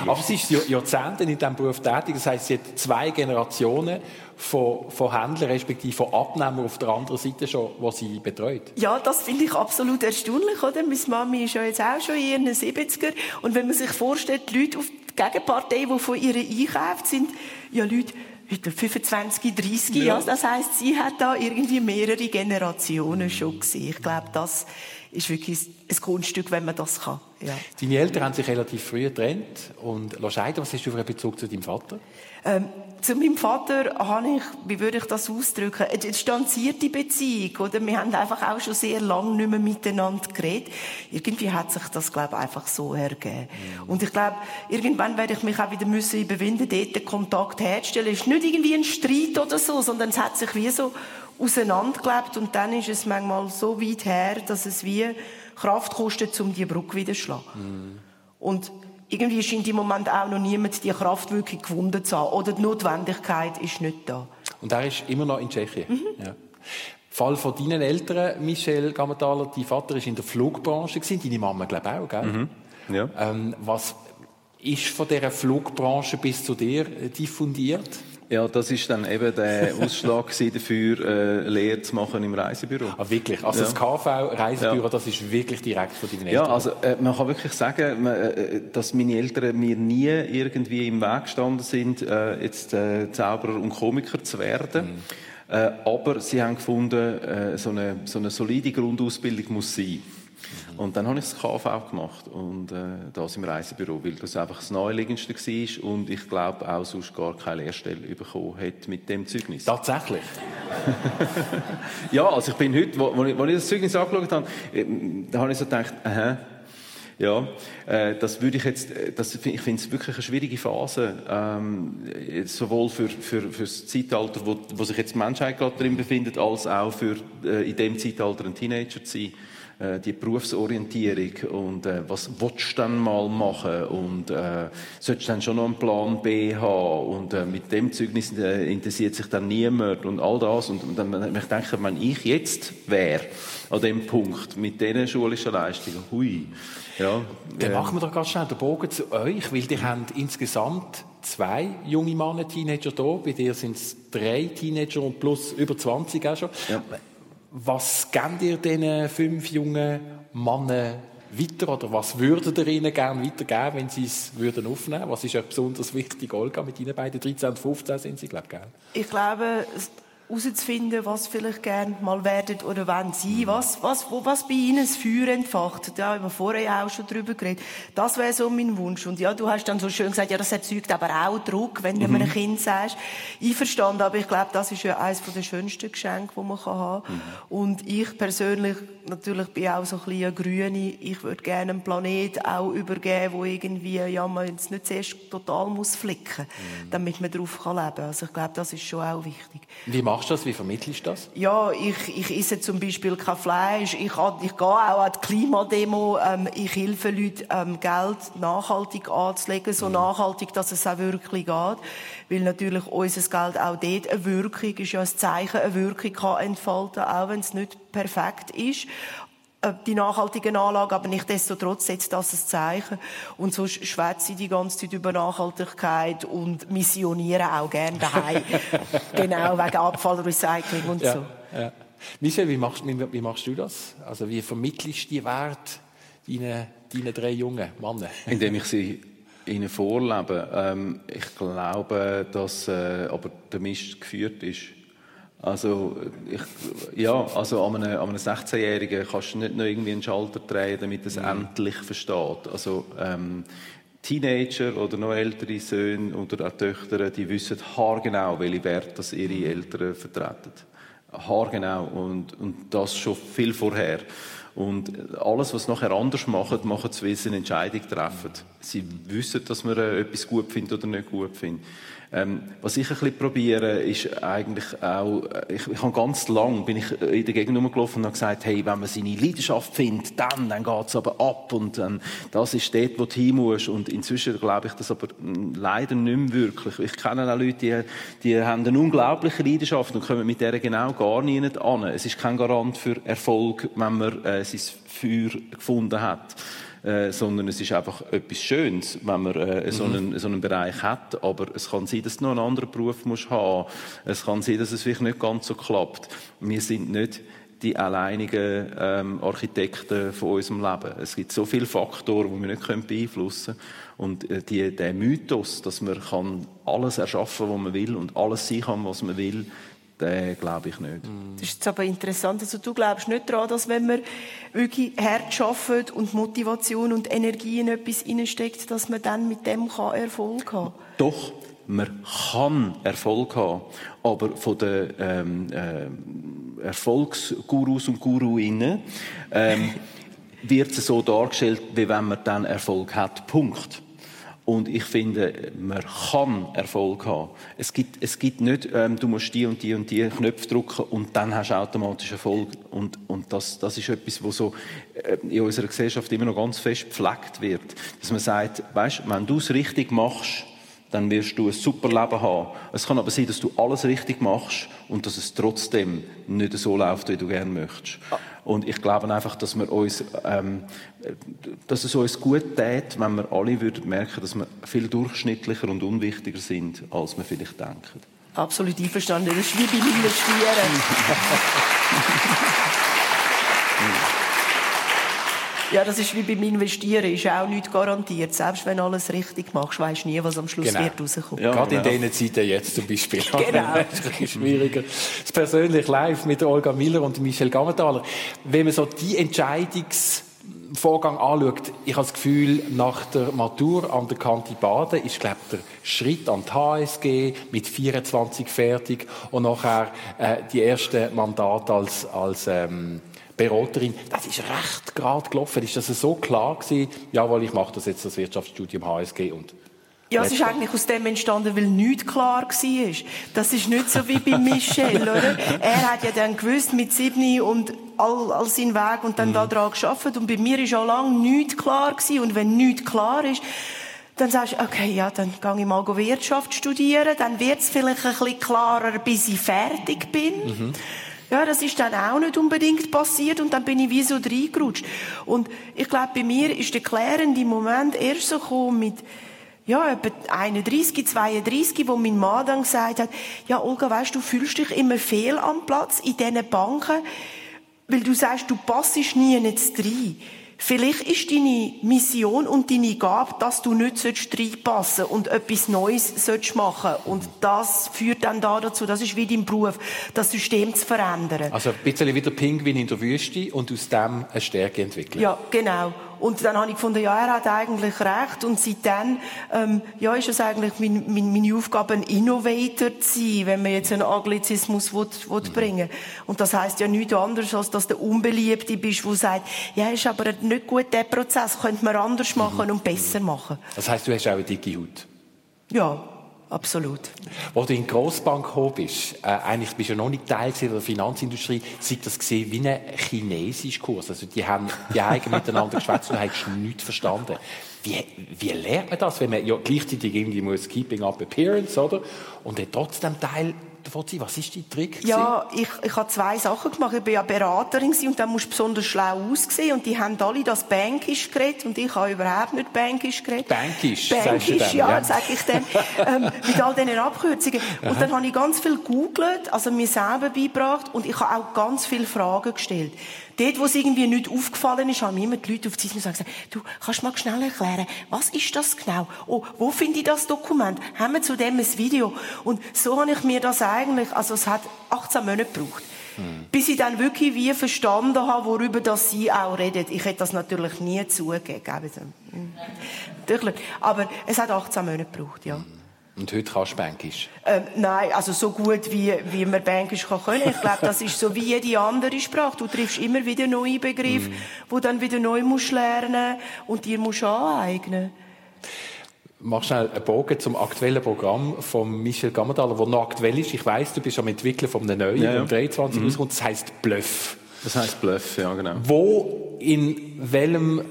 Aber sie ist Jahrzehnte in diesem Beruf tätig. Das heisst, sie hat 2 Generationen von Händlern, respektive von Abnehmern auf der anderen Seite schon, die sie betreut. Ja, das finde ich absolut erstaunlich, oder? Meine Mami ist ja jetzt auch schon in ihren 70er. Und wenn man sich vorstellt, die Leute auf die Gegenpartei, die von ihren Einkäufen sind, ja, Leute, heute 25, 30 Jahre. Also das heisst, sie hat da irgendwie mehrere Generationen schon gesehen. Ich glaube, das ist wirklich ein Kunststück, wenn man das kann. Ja. Deine Eltern haben sich relativ früh getrennt und scheiden. Was hast du für einen Bezug zu deinem Vater? Zu meinem Vater habe ich, wie würde ich das ausdrücken, eine distanzierte Beziehung. Oder? Wir haben einfach auch schon sehr lange nicht mehr miteinander geredet. Irgendwie hat sich das, glaube ich, einfach so ergeben. Mhm. Und ich glaube, irgendwann werde ich mich auch wieder müssen überwinden, dort den Kontakt herzustellen. Es ist nicht irgendwie ein Streit oder so, sondern es hat sich wie so auseinandergelebt. Und dann ist es manchmal so weit her, dass es wie Kraft kostet, um die Brücke wieder zu schlagen. Mm. Und irgendwie scheint im Moment auch noch niemand die Kraft wirklich gefunden zu haben. Oder die Notwendigkeit ist nicht da. Und er ist immer noch in Tschechien. Mm-hmm. Ja. Fall von deinen Eltern, Michel Gammenthaler, dein Vater war in der Flugbranche, deine Mama glaube ich auch, gell? Mm-hmm. Ja. Was ist von dieser Flugbranche bis zu dir diffundiert? Ja, das ist dann eben der Ausschlag dafür, Lehre zu machen im Reisebüro. Ah, wirklich? Also ja. Das KV-Reisebüro, ja. Das ist wirklich direkt von deinen Eltern? Ja, also man kann wirklich sagen, dass meine Eltern mir nie irgendwie im Weg gestanden sind, jetzt Zauberer und Komiker zu werden. Mhm. Aber sie haben gefunden, so eine solide Grundausbildung muss sein. Und dann habe ich das KV gemacht und das im Reisebüro, weil das einfach das Naheliegendste war und ich glaube auch sonst gar keine Lehrstelle bekommen hätte mit dem Zeugnis. Tatsächlich? Ja, also ich bin heute, als ich das Zeugnis angeschaut habe, da habe ich so gedacht, aha, ja, das würde ich jetzt, ich finde es wirklich eine schwierige Phase, sowohl für das Zeitalter, wo sich jetzt die Menschheit gerade drin befindet, als auch für in dem Zeitalter ein Teenager zu sein. Die Berufsorientierung und was willst du dann mal machen und solltest du dann schon noch einen Plan B haben und mit dem Zeugnis interessiert sich dann niemand und all das und dann, ich denke, wenn ich jetzt wäre an dem Punkt mit diesen schulischen Leistungen, hui. Ja, dann machen wir doch ganz schnell den Bogen zu euch, weil die haben insgesamt 2 junge Männer, Teenager hier, bei dir sind es 3 Teenager und plus über 20 auch schon. Ja. Was gebt ihr diesen 5 jungen Männern weiter? Oder was würdet ihr ihnen gerne weitergeben, wenn sie es aufnehmen würden? Was ist euch besonders wichtig, Olga, mit ihnen beiden? 13 und 15 sind sie, glaube ich, gerne. Ich glaube, herauszufinden, was vielleicht gerne mal werden oder wollen sein, was bei ihnen das Feuer entfacht. Da haben wir vorher auch schon drüber geredet. Das wäre so mein Wunsch. Und ja, du hast dann so schön gesagt, ja, das erzeugt aber auch Druck, wenn du einem Kind sagst. Einverstanden, aber ich glaube, das ist ja eines der schönsten Geschenke, die man haben kann. Und ich persönlich, natürlich bin ich auch so ein bisschen eine Grüne, ich würde gerne einen Planet auch übergeben, wo irgendwie, ja, man jetzt nicht zuerst total muss flicken, damit man drauf kann leben kann. Also ich glaube, das ist schon auch wichtig. Wie machst du das? Wie vermittelst du das? Ja, ich esse zum Beispiel kein Fleisch. Ich gehe auch an die Klimademo. Ich helfe Leuten, Geld nachhaltig anzulegen, so nachhaltig, dass es auch wirklich geht. Weil natürlich unser Geld auch dort eine Wirkung ist, ja ein Zeichen, eine Wirkung kann entfalten, auch wenn es nicht perfekt ist. Die nachhaltigen Anlagen, aber nichtsdestotrotz setzt das ein Zeichen. Und sonst schwätze ich die ganze Zeit über Nachhaltigkeit und missioniere auch gerne daheim. Genau, wegen Abfallrecycling und ja, so. Ja. Michel, wie machst du das? Also, wie vermittelst du die Werte deinen 3 jungen Männern? Indem ich sie Ihnen vorleben. Ich glaube, dass aber der Mist geführt ist. Also, an einem 16-Jährigen kannst du nicht noch irgendwie einen Schalter drehen, damit es endlich versteht. Also, Teenager oder noch ältere Söhne oder auch Töchter, die wissen haargenau, welche Werte ihre Eltern vertreten. Haargenau. Und das schon viel vorher. Und alles, was sie nachher anders machen sie, weil sie eine Entscheidung treffen. Sie wissen, dass man etwas gut findet oder nicht gut findet. Was ich ein bisschen probiere, ist eigentlich auch, ich habe ganz lange, bin ich in der Gegend rumgelaufen und habe gesagt, hey, wenn man seine Leidenschaft findet, dann geht es aber ab und dann, das ist dort, wo du hin musst. Und inzwischen glaube ich das aber leider nicht mehr wirklich. Ich kenne auch Leute, die haben eine unglaubliche Leidenschaft und kommen mit der genau gar nicht an. Es ist kein Garant für Erfolg, wenn man sein Feuer gefunden hat. Sondern es ist einfach etwas Schönes, wenn man so einen Bereich hat. Aber es kann sein, dass du noch einen anderen Beruf musst haben. Es kann sein, dass es vielleicht nicht ganz so klappt. Wir sind nicht die alleinigen Architekten von unserem Leben. Es gibt so viele Faktoren, die wir nicht beeinflussen können. Und der Mythos, dass man kann alles erschaffen kann, was man will und alles sein kann, was man will, den glaube ich nicht. Das ist aber interessant. Also du glaubst nicht daran, dass wenn man wirklich hart arbeitet und Motivation und Energie in etwas reinsteckt, dass man dann mit dem Erfolg haben kann? Doch, man kann Erfolg haben. Aber von den Erfolgsgurus und Guruinnen wird es so dargestellt, wie wenn man dann Erfolg hat. Punkt. Und ich finde, man kann Erfolg haben. Es gibt nicht, du musst die und die Knöpfe drücken und dann hast du automatisch Erfolg. Und das ist etwas, was so in unserer Gesellschaft immer noch ganz fest gepflegt wird. Dass man sagt, weisst, wenn du es richtig machst, dann wirst du ein super Leben haben. Es kann aber sein, dass du alles richtig machst und dass es trotzdem nicht so läuft, wie du gerne möchtest. Und ich glaube einfach, dass wir uns, dass es uns gut täte, wenn wir alle würden merken, dass wir viel durchschnittlicher und unwichtiger sind, als wir vielleicht denken. Absolut einverstanden. Das ist wie bei meinen Stieren. Ja, das ist wie beim Investieren, ist auch nichts garantiert. Selbst wenn alles richtig machst, weisst du nie, was am Schluss wird rauskommen. Ja, gerade in diesen Zeiten jetzt zum Beispiel. Genau. Das ist schwieriger. Das persönliche Live mit Olga Miller und Michel Gammenthaler. Wenn man so die Entscheidungsvorgang anschaut, ich habe das Gefühl, nach der Matur an der Kanti Baden ist, glaube ich, der Schritt an die HSG mit 24 fertig und nachher die ersten Mandate als Beraterin, das ist recht gerade gelaufen. Ist das so klar gewesen? Jawohl, ich mache das jetzt, das Wirtschaftsstudium HSG und... Ja, es ist eigentlich aus dem entstanden, weil nichts klar war. Das ist nicht so wie bei Michel, oder? Er hat ja dann gewusst, mit 7 und all seinen Weg und dann daran gearbeitet. Und bei mir war schon lange nichts klar gewesen. Und wenn nichts klar ist, dann sagst du, okay, ja, dann gehe ich mal Wirtschaft studieren. Dann wird es vielleicht ein bisschen klarer, bis ich fertig bin. Mhm. Ja, das ist dann auch nicht unbedingt passiert und dann bin ich wie so reingerutscht. Und ich glaube, bei mir ist der klärende Moment erst so gekommen mit, etwa 31, 32, wo mein Mann dann gesagt hat, ja, Olga, weißt du, fühlst dich immer fehl am Platz in diesen Banken, weil du sagst, du passest nie jetzt rein. Vielleicht ist deine Mission und deine Gabe, dass du nicht reinpassen sollst und etwas Neues machen sollst. Und das führt dann dazu, das ist wie dein Beruf, das System zu verändern. Also ein bisschen wie der Pinguin in der Wüste und aus dem eine Stärke entwickeln. Ja, genau. Und dann habe ich gefunden, er hat eigentlich recht. Und seitdem ist es eigentlich meine Aufgabe, ein Innovator zu sein, wenn man jetzt einen Anglizismus bringen will. Und das heisst ja nichts anderes, als dass du der Unbeliebte bist, der sagt, ja, ist aber nicht gut, der Prozess könnte man anders machen und besser machen. Das heisst, du hast auch eine dicke Haut? Ja, absolut. Als du in die Grossbank gekommen bist, eigentlich bist du ja noch nicht Teil der Finanzindustrie, sei das gesehen wie ein chinesischer Kurs. Also die haben miteinander geschwätzt und hast nichts verstanden. Wie lernt man das, wenn man ja gleichzeitig irgendwie muss keeping up appearance, oder? Und dann trotzdem Teil davon sein? Was ist dein Trick? Ja, ich habe 2 Sachen gemacht. Ich war ja Beraterin und dann musst du besonders schlau aussehen. Und die haben alle das Bankisch geredet und ich habe überhaupt nicht Bankisch geredet. Bankisch, ja, sage ich dem. Mit all diesen Abkürzungen. Und dann habe ich ganz viel gegoogelt, also mir selber beigebracht und ich habe auch ganz viele Fragen gestellt. Dort, wo es irgendwie nicht aufgefallen ist, haben immer die Leute auf die Seite gesagt, du, kannst du mal schnell erklären, was ist das genau? Oh, wo finde ich das Dokument? Haben wir zu dem ein Video? Und so habe ich mir das eigentlich, also es hat 18 Monate gebraucht, bis ich dann wirklich wie verstanden habe, worüber das sie auch redet. Ich hätte das natürlich nie zugegeben. Aber es hat 18 Monate gebraucht, ja. Und heute kannst du Bankisch? Nein, also so gut, wie man Bankisch kann können. Ich glaube, das ist so wie jede andere Sprache. Du triffst immer wieder neue Begriffe, die dann wieder neu musst lernen und dir musst aneignen. Mach schnell einen Bogen zum aktuellen Programm von Michel Gammenthaler, das noch aktuell ist. Ich weiss, du bist am Entwickeln von einem neuen, um 23 rauskommt. Das heisst Bluff. Das heisst Bluff, ja, genau. Wo, in welchem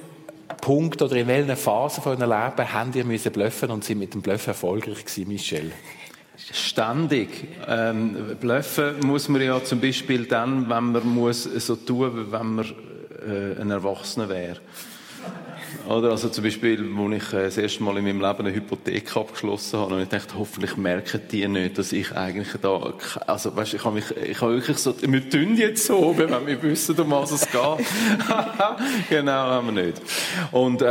Punkt oder in welchen Phasen von eurem Leben habt ihr müssen bluffen und sind mit dem Bluff erfolgreich gewesen, Michel? Ständig. Bluffen muss man ja zum Beispiel dann, wenn man muss so tun, wenn man ein Erwachsener wäre. Oder also zum Beispiel, als ich das erste Mal in meinem Leben eine Hypothek abgeschlossen habe und ich dachte, hoffentlich merken die nicht, dass ich eigentlich da... Also weißt, ich habe wirklich so... Wir tun jetzt so oben, wenn wir wissen, um was es geht. Genau, haben wir nicht. Und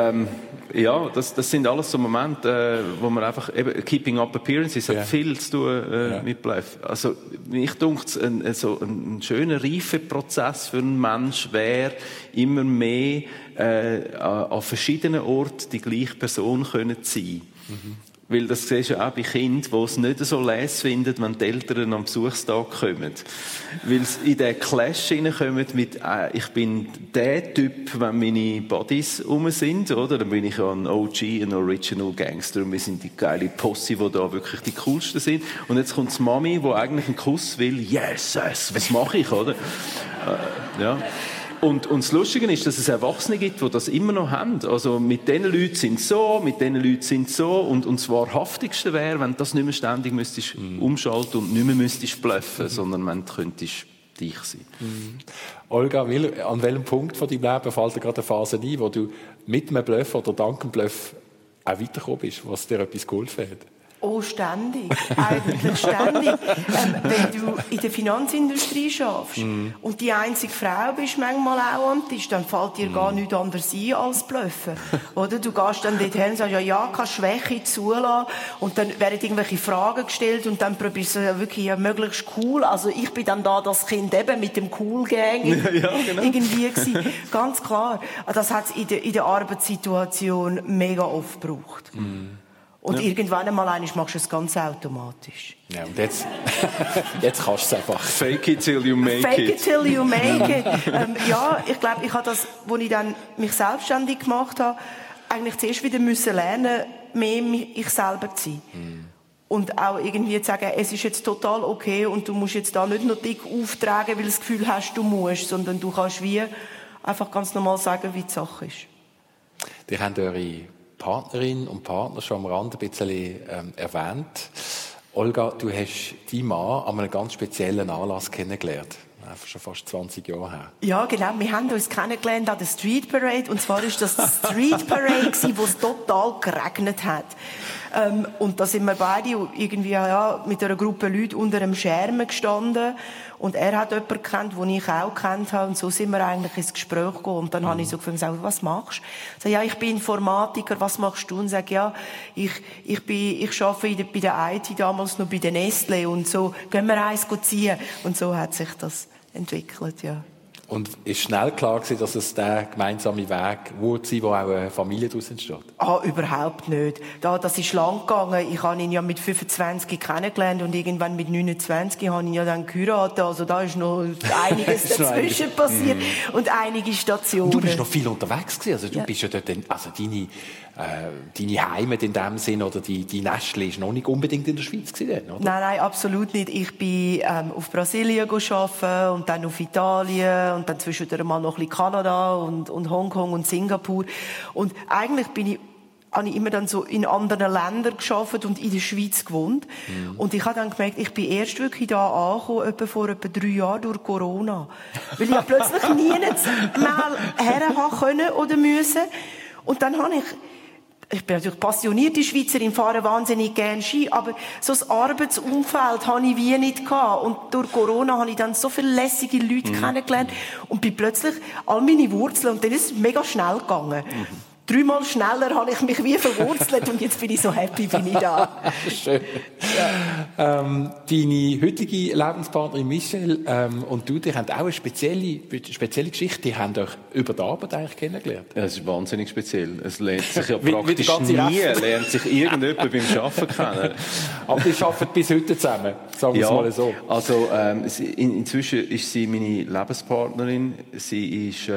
ja, das sind alles so Momente, wo man einfach... Eben, keeping up appearances hat viel zu tun mit Bluff. Also ich denke, ein schöner Reifeprozess für einen Mensch wäre, immer mehr an verschiedenen Orten die gleiche Person können sein. Weil das siehst du auch bei Kindern, die es nicht so lässig finden, wenn die Eltern am Besuchstag kommen. Weil sie in diesen Clash hineinkommen mit «Ich bin der Typ, wenn meine Buddies rum sind», oder? Dann bin ich ja ein OG, ein Original Gangster, und wir sind die geile Posse, die da wirklich die coolsten sind. Und jetzt kommt die Mami, die eigentlich einen Kuss will. «Yes, yes, was mache ich?» oder? Ja. Und das Lustige ist, dass es Erwachsene gibt, die das immer noch haben. Also mit diesen Leuten sind so, mit diesen Leuten sind so. Und das Wahrhaftigste wäre, wenn du das nicht mehr ständig müsstest umschalten und nicht mehr müsstest bluffen, sondern wenn du könntest dich sein. Olga, an welchem Punkt von deinem Leben fällt dir gerade eine Phase ein, wo du mit einem Bluff oder dank dem Bluff auch weitergekommen bist, was dir etwas geholfen hat? Oh, ständig. Eigentlich ständig. Wenn du in der Finanzindustrie schaffst und die einzige Frau bist manchmal auch am Tisch, dann fällt dir gar nichts anderes ein als bluffen. Oder? Du gehst dann dorthin und sagst, ja, kannst Schwäche zulassen. Und dann werden irgendwelche Fragen gestellt und dann probierst du wirklich möglichst cool. Also ich bin dann da das Kind eben mit dem Cool-Gang irgendwie gewesen. Ganz klar. Das hat es in der Arbeitssituation mega oft gebraucht. Und irgendwann einmal machst du es ganz automatisch. Ja, und jetzt kannst du es einfach. Fake it till you make it. Fake it till you make it. Ja, ich glaube, ich habe das, als ich dann mich selbstständig gemacht habe, eigentlich zuerst wieder müssen lernen, mehr ich selber zu sein. Und auch irgendwie zu sagen, es ist jetzt total okay und du musst jetzt da nicht noch dick auftragen, weil du das Gefühl hast, du musst, sondern du kannst wie einfach ganz normal sagen, wie die Sache ist. Die haben eure Partnerin und Partner schon am Rand ein bisschen erwähnt. Olga, du hast deinen Mann an einem ganz speziellen Anlass kennengelernt. Einfach schon fast 20 Jahre her. Ja, genau. Wir haben uns kennengelernt an der Street Parade. Und zwar war das die Street Parade, wo es total geregnet hat. Und da sind wir beide irgendwie mit einer Gruppe Leute unter einem Scherm gestanden. Und er hat jemanden gekannt, den ich auch gekannt habe. Und so sind wir eigentlich ins Gespräch gekommen. Und dann habe ich so gefragt, was machst du? Ich sage, ich bin Informatiker, was machst du? Und ich sage, ich arbeite bei der IT, damals noch bei der Nestle. Und so, gehen wir eins ziehen. Und so hat sich das entwickelt, ja. Und ist schnell klar gewesen, dass es der gemeinsame Weg wird sein, wo auch eine Familie daraus entsteht? Ah, überhaupt nicht. Das ist lang gegangen. Ich habe ihn ja mit 25 kennengelernt und irgendwann mit 29 habe ich ihn ja dann geheiratet. Also da ist noch einiges dazwischen passiert und einige Stationen. Du bist noch viel unterwegs gewesen. Also du bist ja dort, also deine Heimat in dem Sinn oder die Nestle ist noch nicht unbedingt in der Schweiz gewesen, oder? Nein, absolut nicht. Ich bin auf Brasilien gearbeitet und dann auf Italien. Und dann zwischendurch mal noch ein bisschen Kanada und Hongkong und Singapur. Und eigentlich habe ich immer dann so in anderen Ländern gearbeitet und in der Schweiz gewohnt. Und ich habe dann gemerkt, ich bin erst wirklich da angekommen, vor etwa 3 Jahren durch Corona. Weil ich plötzlich nie mehr herkommen konnte oder musste. Und dann habe ich Ich bin natürlich passionierte Schweizerin, fahre wahnsinnig gerne Ski, aber so ein Arbeitsumfeld hatte ich wie nicht gehabt. Und durch Corona habe ich dann so viele lässige Leute kennengelernt und bin plötzlich all meine Wurzeln, und dann ist es mega schnell gegangen. Dreimal schneller habe ich mich wie verwurzelt und jetzt bin ich so happy, bin ich da. Schön. Ja. Deine heutige Lebenspartnerin Michel und du, die haben auch eine spezielle Geschichte. Die haben euch über die Arbeit eigentlich kennengelernt. Ja, es ist wahnsinnig speziell. Es lernt sich ja praktisch nie, lernt sich irgendjemand beim Arbeiten kennen. Aber ihr arbeitet bis heute zusammen, sagen wir es mal so. Also inzwischen ist sie meine Lebenspartnerin, sie ist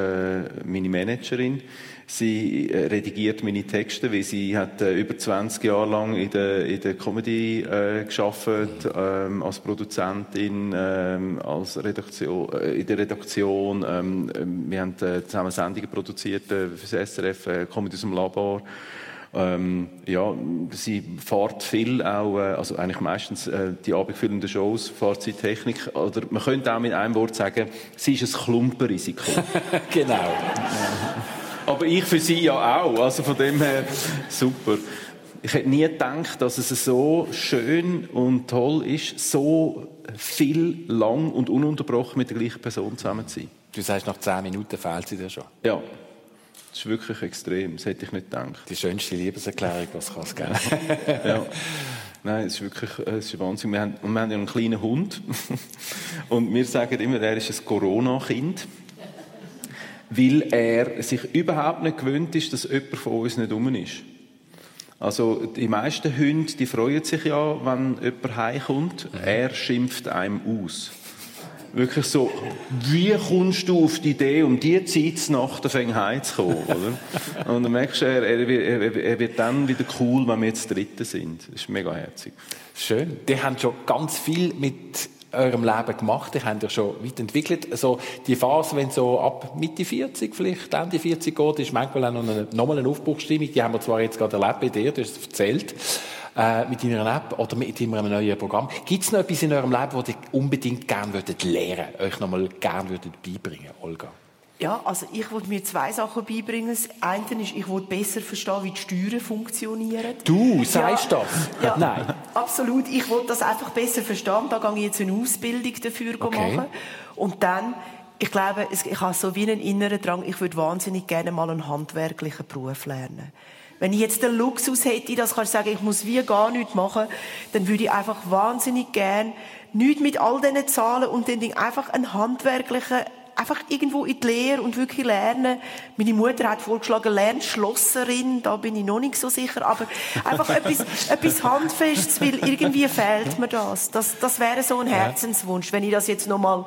meine Managerin. Sie redigiert meine Texte, weil sie hat über 20 Jahre lang in der Comedy gearbeitet, als Produzentin, als Redaktion, in der Redaktion. Wir haben zusammen Sendungen produziert für das SRF, Comedy aus dem Labor. Sie fährt viel auch, also eigentlich meistens die abendfüllenden Shows, fährt sie Technik, oder man könnte auch mit einem Wort sagen, sie ist ein Klumpenrisiko. Genau. Aber ich für sie ja auch, also von dem her, super. Ich hätte nie gedacht, dass es so schön und toll ist, so viel, lang und ununterbrochen mit der gleichen Person zusammen zu sein. Du sagst, nach 10 Minuten fehlt sie dir schon. Ja, das ist wirklich extrem, das hätte ich nicht gedacht. Die schönste Liebeserklärung, was kann es geben. Ja. Nein, es ist wirklich, es ist Wahnsinn. Wir haben ja einen kleinen Hund und wir sagen immer, er ist ein Corona-Kind. Weil er sich überhaupt nicht gewöhnt ist, dass jemand von uns nicht rum ist. Also die meisten Hunde, die freuen sich ja, wenn jemand heimkommt. Er schimpft einem aus. Wirklich so, wie kommst du auf die Idee, um diese Zeit nach der Fäng heimzukommen, oder? Und dann merkst du, er wird dann wieder cool, wenn wir jetzt Dritte sind. Das ist mega herzig. Schön. Die haben schon ganz viel mit eurem Leben gemacht, die habt ihr schon weit entwickelt. Also die Phase, wenn so ab Mitte 40 vielleicht, Ende 40 geht, ist manchmal auch noch mal eine Aufbruchstimmung. Die haben wir zwar jetzt gerade erlebt bei dir, du hast es erzählt, mit deiner App oder mit einem neuen Programm. Gibt es noch etwas in eurem Leben, das ihr unbedingt gerne lernen würdet, euch noch mal gerne beibringen, Olga? Ja, also ich wollte mir 2 Sachen beibringen. Das eine ist, ich wollte besser verstehen, wie die Steuern funktionieren. Du sagst ja, das? Ja, nein. Absolut. Ich wollte das einfach besser verstehen. Da gehe ich jetzt eine Ausbildung dafür machen. Und dann, ich glaube, ich habe so wie einen inneren Drang, ich würde wahnsinnig gerne mal einen handwerklichen Beruf lernen. Wenn ich jetzt den Luxus hätte, das kannst du sagen, ich muss wie gar nichts machen, dann würde ich einfach wahnsinnig gerne nichts mit all diesen Zahlen und den Dingen, einfach einen handwerklichen, einfach irgendwo in die Lehre und wirklich lernen. Meine Mutter hat vorgeschlagen, lern Schlosserin, da bin ich noch nicht so sicher, aber einfach etwas Handfestes, weil irgendwie fehlt mir das. Das wäre so ein Herzenswunsch, wenn ich das jetzt noch mal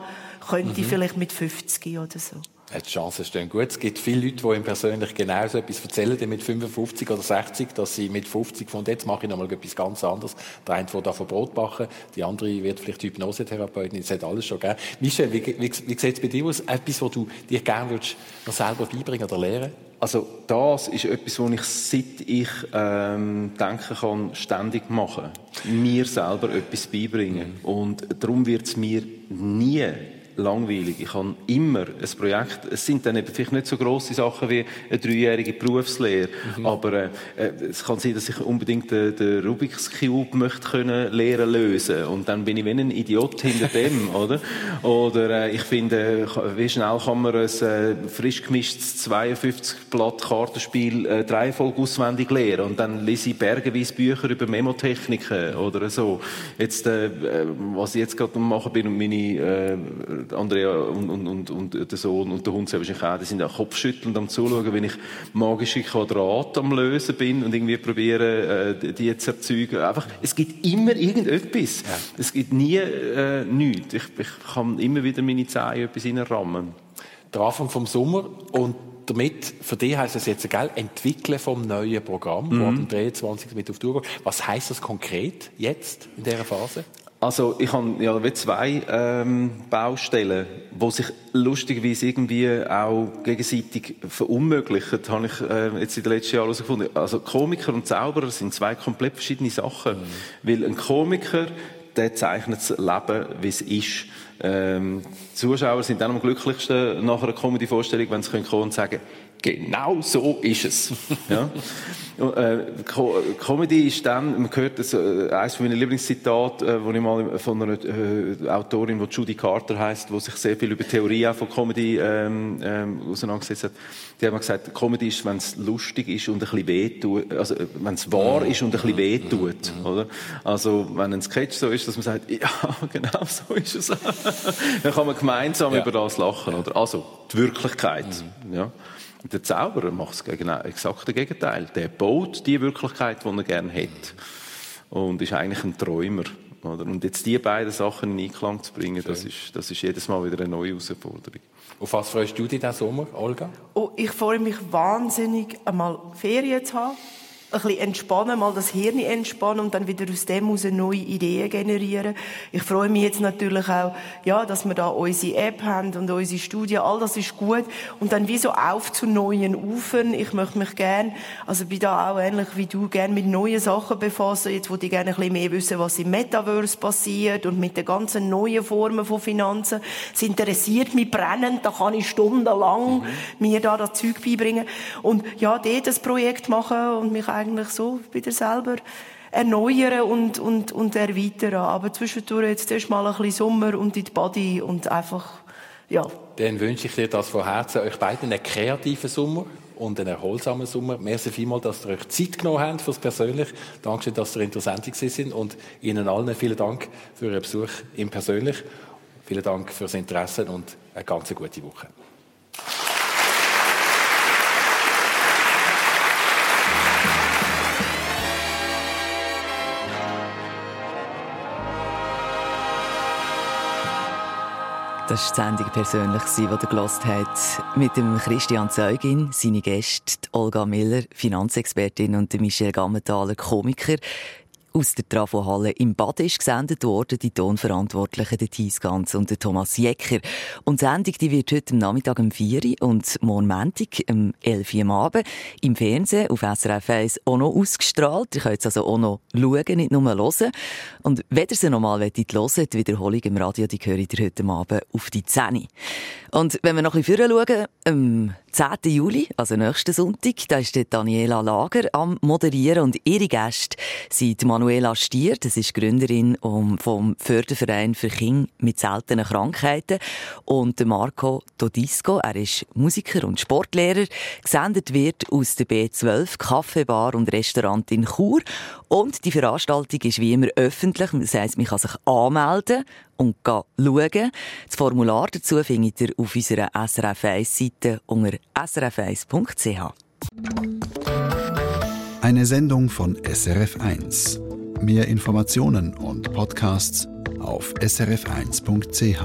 könnte, vielleicht mit 50 oder so. Die Chancen stehen gut. Es gibt viele Leute, die ihm persönlich genauso etwas erzählen, die mit 55 oder 60, dass sie mit 50 von jetzt mache ich nochmal etwas ganz anderes. Der eine von da von Brot backen, die andere wird vielleicht Hypnosetherapeutin. Das hat alles schon gegeben. Michel, wie sieht es bei dir aus? Etwas, was du dir gerne würdest, noch selber beibringen oder lernen? Also das ist etwas, was ich, seit ich denken kann, ständig mache. Mir selber etwas beibringen. Und darum wird es mir nie langweilig. Ich habe immer ein Projekt. Es sind dann eben vielleicht nicht so grosse Sachen wie eine 3-jährige Berufslehre, aber es kann sein, dass ich unbedingt den Rubik's Cube möchte können lernen lösen, und dann bin ich wie ein Idiot hinter dem, oder? Oder ich finde, wie schnell kann man ein frisch gemischtes 52-Blatt Kartenspiel 3-Folge auswendig lernen, und dann lese ich bergeweise Bücher über Memotechniken oder so. Jetzt, was ich jetzt gerade machen bin, und meine Andrea und der Sohn und der Hund selber auch, die sind auch kopfschüttelnd am Zuschauen, wenn ich magische Quadrate am Lösen bin und irgendwie probiere, die zu erzeugen. Einfach, es gibt immer irgendetwas. Ja. Es gibt nie nichts. Ich kann immer wieder meine Zähne etwas reinrammen. Der Anfang vom Sommer, und damit, für dich heisst das jetzt, gell, entwickeln vom neuen Programm, wo am 23. mit auf Tour geht. Was heisst das konkret jetzt in dieser Phase? Also ich habe ja wie 2 Baustellen, die sich lustigerweise irgendwie auch gegenseitig verunmöglichen, habe ich jetzt in den letzten Jahren herausgefunden. Also Komiker und Zauberer sind 2 komplett verschiedene Sachen, weil ein Komiker, der zeichnet das Leben, wie es ist. Zuschauer sind dann am glücklichsten nach einer Comedy-Vorstellung, wenn sie kommen und sagen, Genau so ist es. Ja. Comedy ist dann, man hört das, eines meiner Lieblingszitate, wo ich mal von einer Autorin, die Judy Carter heisst, die sich sehr viel über Theorie auch von Comedy auseinandergesetzt hat, die hat mal gesagt, Comedy ist, wenn es lustig ist und ein bisschen wehtut, also wenn es wahr ist und ein bisschen wehtut, oder? Also wenn ein Sketch so ist, dass man sagt, ja, genau so ist es, dann kann man gemeinsam über das lachen, oder? Also die Wirklichkeit, ja. Der Zauberer macht das exakte Gegenteil. Der baut die Wirklichkeit, die er gerne hat. Und ist eigentlich ein Träumer. Oder? Und jetzt diese beiden Sachen in Einklang zu bringen, das ist jedes Mal wieder eine neue Herausforderung. Auf was freust du dich diesen Sommer, Olga? Oh, ich freue mich wahnsinnig, einmal Ferien zu haben. Ein bisschen entspannen, mal das Hirn entspannen und dann wieder aus dem heraus neue Ideen generieren. Ich freue mich jetzt natürlich auch, ja, dass wir da unsere App haben und unsere Studien, all das ist gut. Und dann wie so auf zu neuen Ufern. Ich möchte mich gern, also bin da auch ähnlich wie du, gern mit neuen Sachen befassen. Jetzt würde ich gerne ein bisschen mehr wissen, was im Metaverse passiert und mit den ganzen neuen Formen von Finanzen. Es interessiert mich brennend, da kann ich stundenlang mir da das Zeug beibringen. Und ja, dort ein Projekt machen und mich eigentlich so wieder selber erneuern und erweitern. Aber zwischendurch jetzt erstmal ein bisschen Sommer und in die Body und einfach, ja. Dann wünsche ich dir das von Herzen, euch beiden einen kreativen Sommer und einen erholsamen Sommer. Merci vielmals, dass ihr euch Zeit genommen habt fürs Persönliche. Dankeschön, dass ihr interessant gewesen seid und Ihnen allen vielen Dank für Ihren Besuch im Persönlichen. Vielen Dank fürs Interesse und eine ganz gute Woche. Das war die Sendung «Persönlich», die ihr gehört habt. Mit dem Christian Zeugin, seine Gäste, die Olga Miller, Finanzexpertin, und dem Michel Gammenthaler, Komiker. Aus der Trafo-Halle im Baden ist gesendet worden, die Tonverantwortlichen, der Thijs Ganz und der Thomas Jecker. Und die Sendung die wird heute Nachmittag um 4 Uhr und morgen Montag um 11 Uhr am Abend im Fernsehen auf SRF 1 auch noch ausgestrahlt. Ihr könnt es also auch noch schauen, nicht nur hören. Und wenn ihr sie nochmal hören wollt, die Wiederholung im Radio, die hört ihr heute Abend auf die 10 Uhr. Und wenn wir noch ein bisschen vorher schauen, 10. Juli, also nächsten Sonntag, da ist Daniela Lager am Moderieren und ihre Gäste sind Manuela Stier, das ist Gründerin vom Förderverein für Kinder mit seltenen Krankheiten, und Marco Todisco, er ist Musiker und Sportlehrer, gesendet wird aus der B12, Kaffeebar und Restaurant in Chur, und die Veranstaltung ist wie immer öffentlich, das heisst, man kann sich anmelden und schauen. Das Formular dazu findet ihr auf unserer SRF1-Seite unter srf1.ch. Eine Sendung von SRF1. Mehr Informationen und Podcasts auf srf1.ch.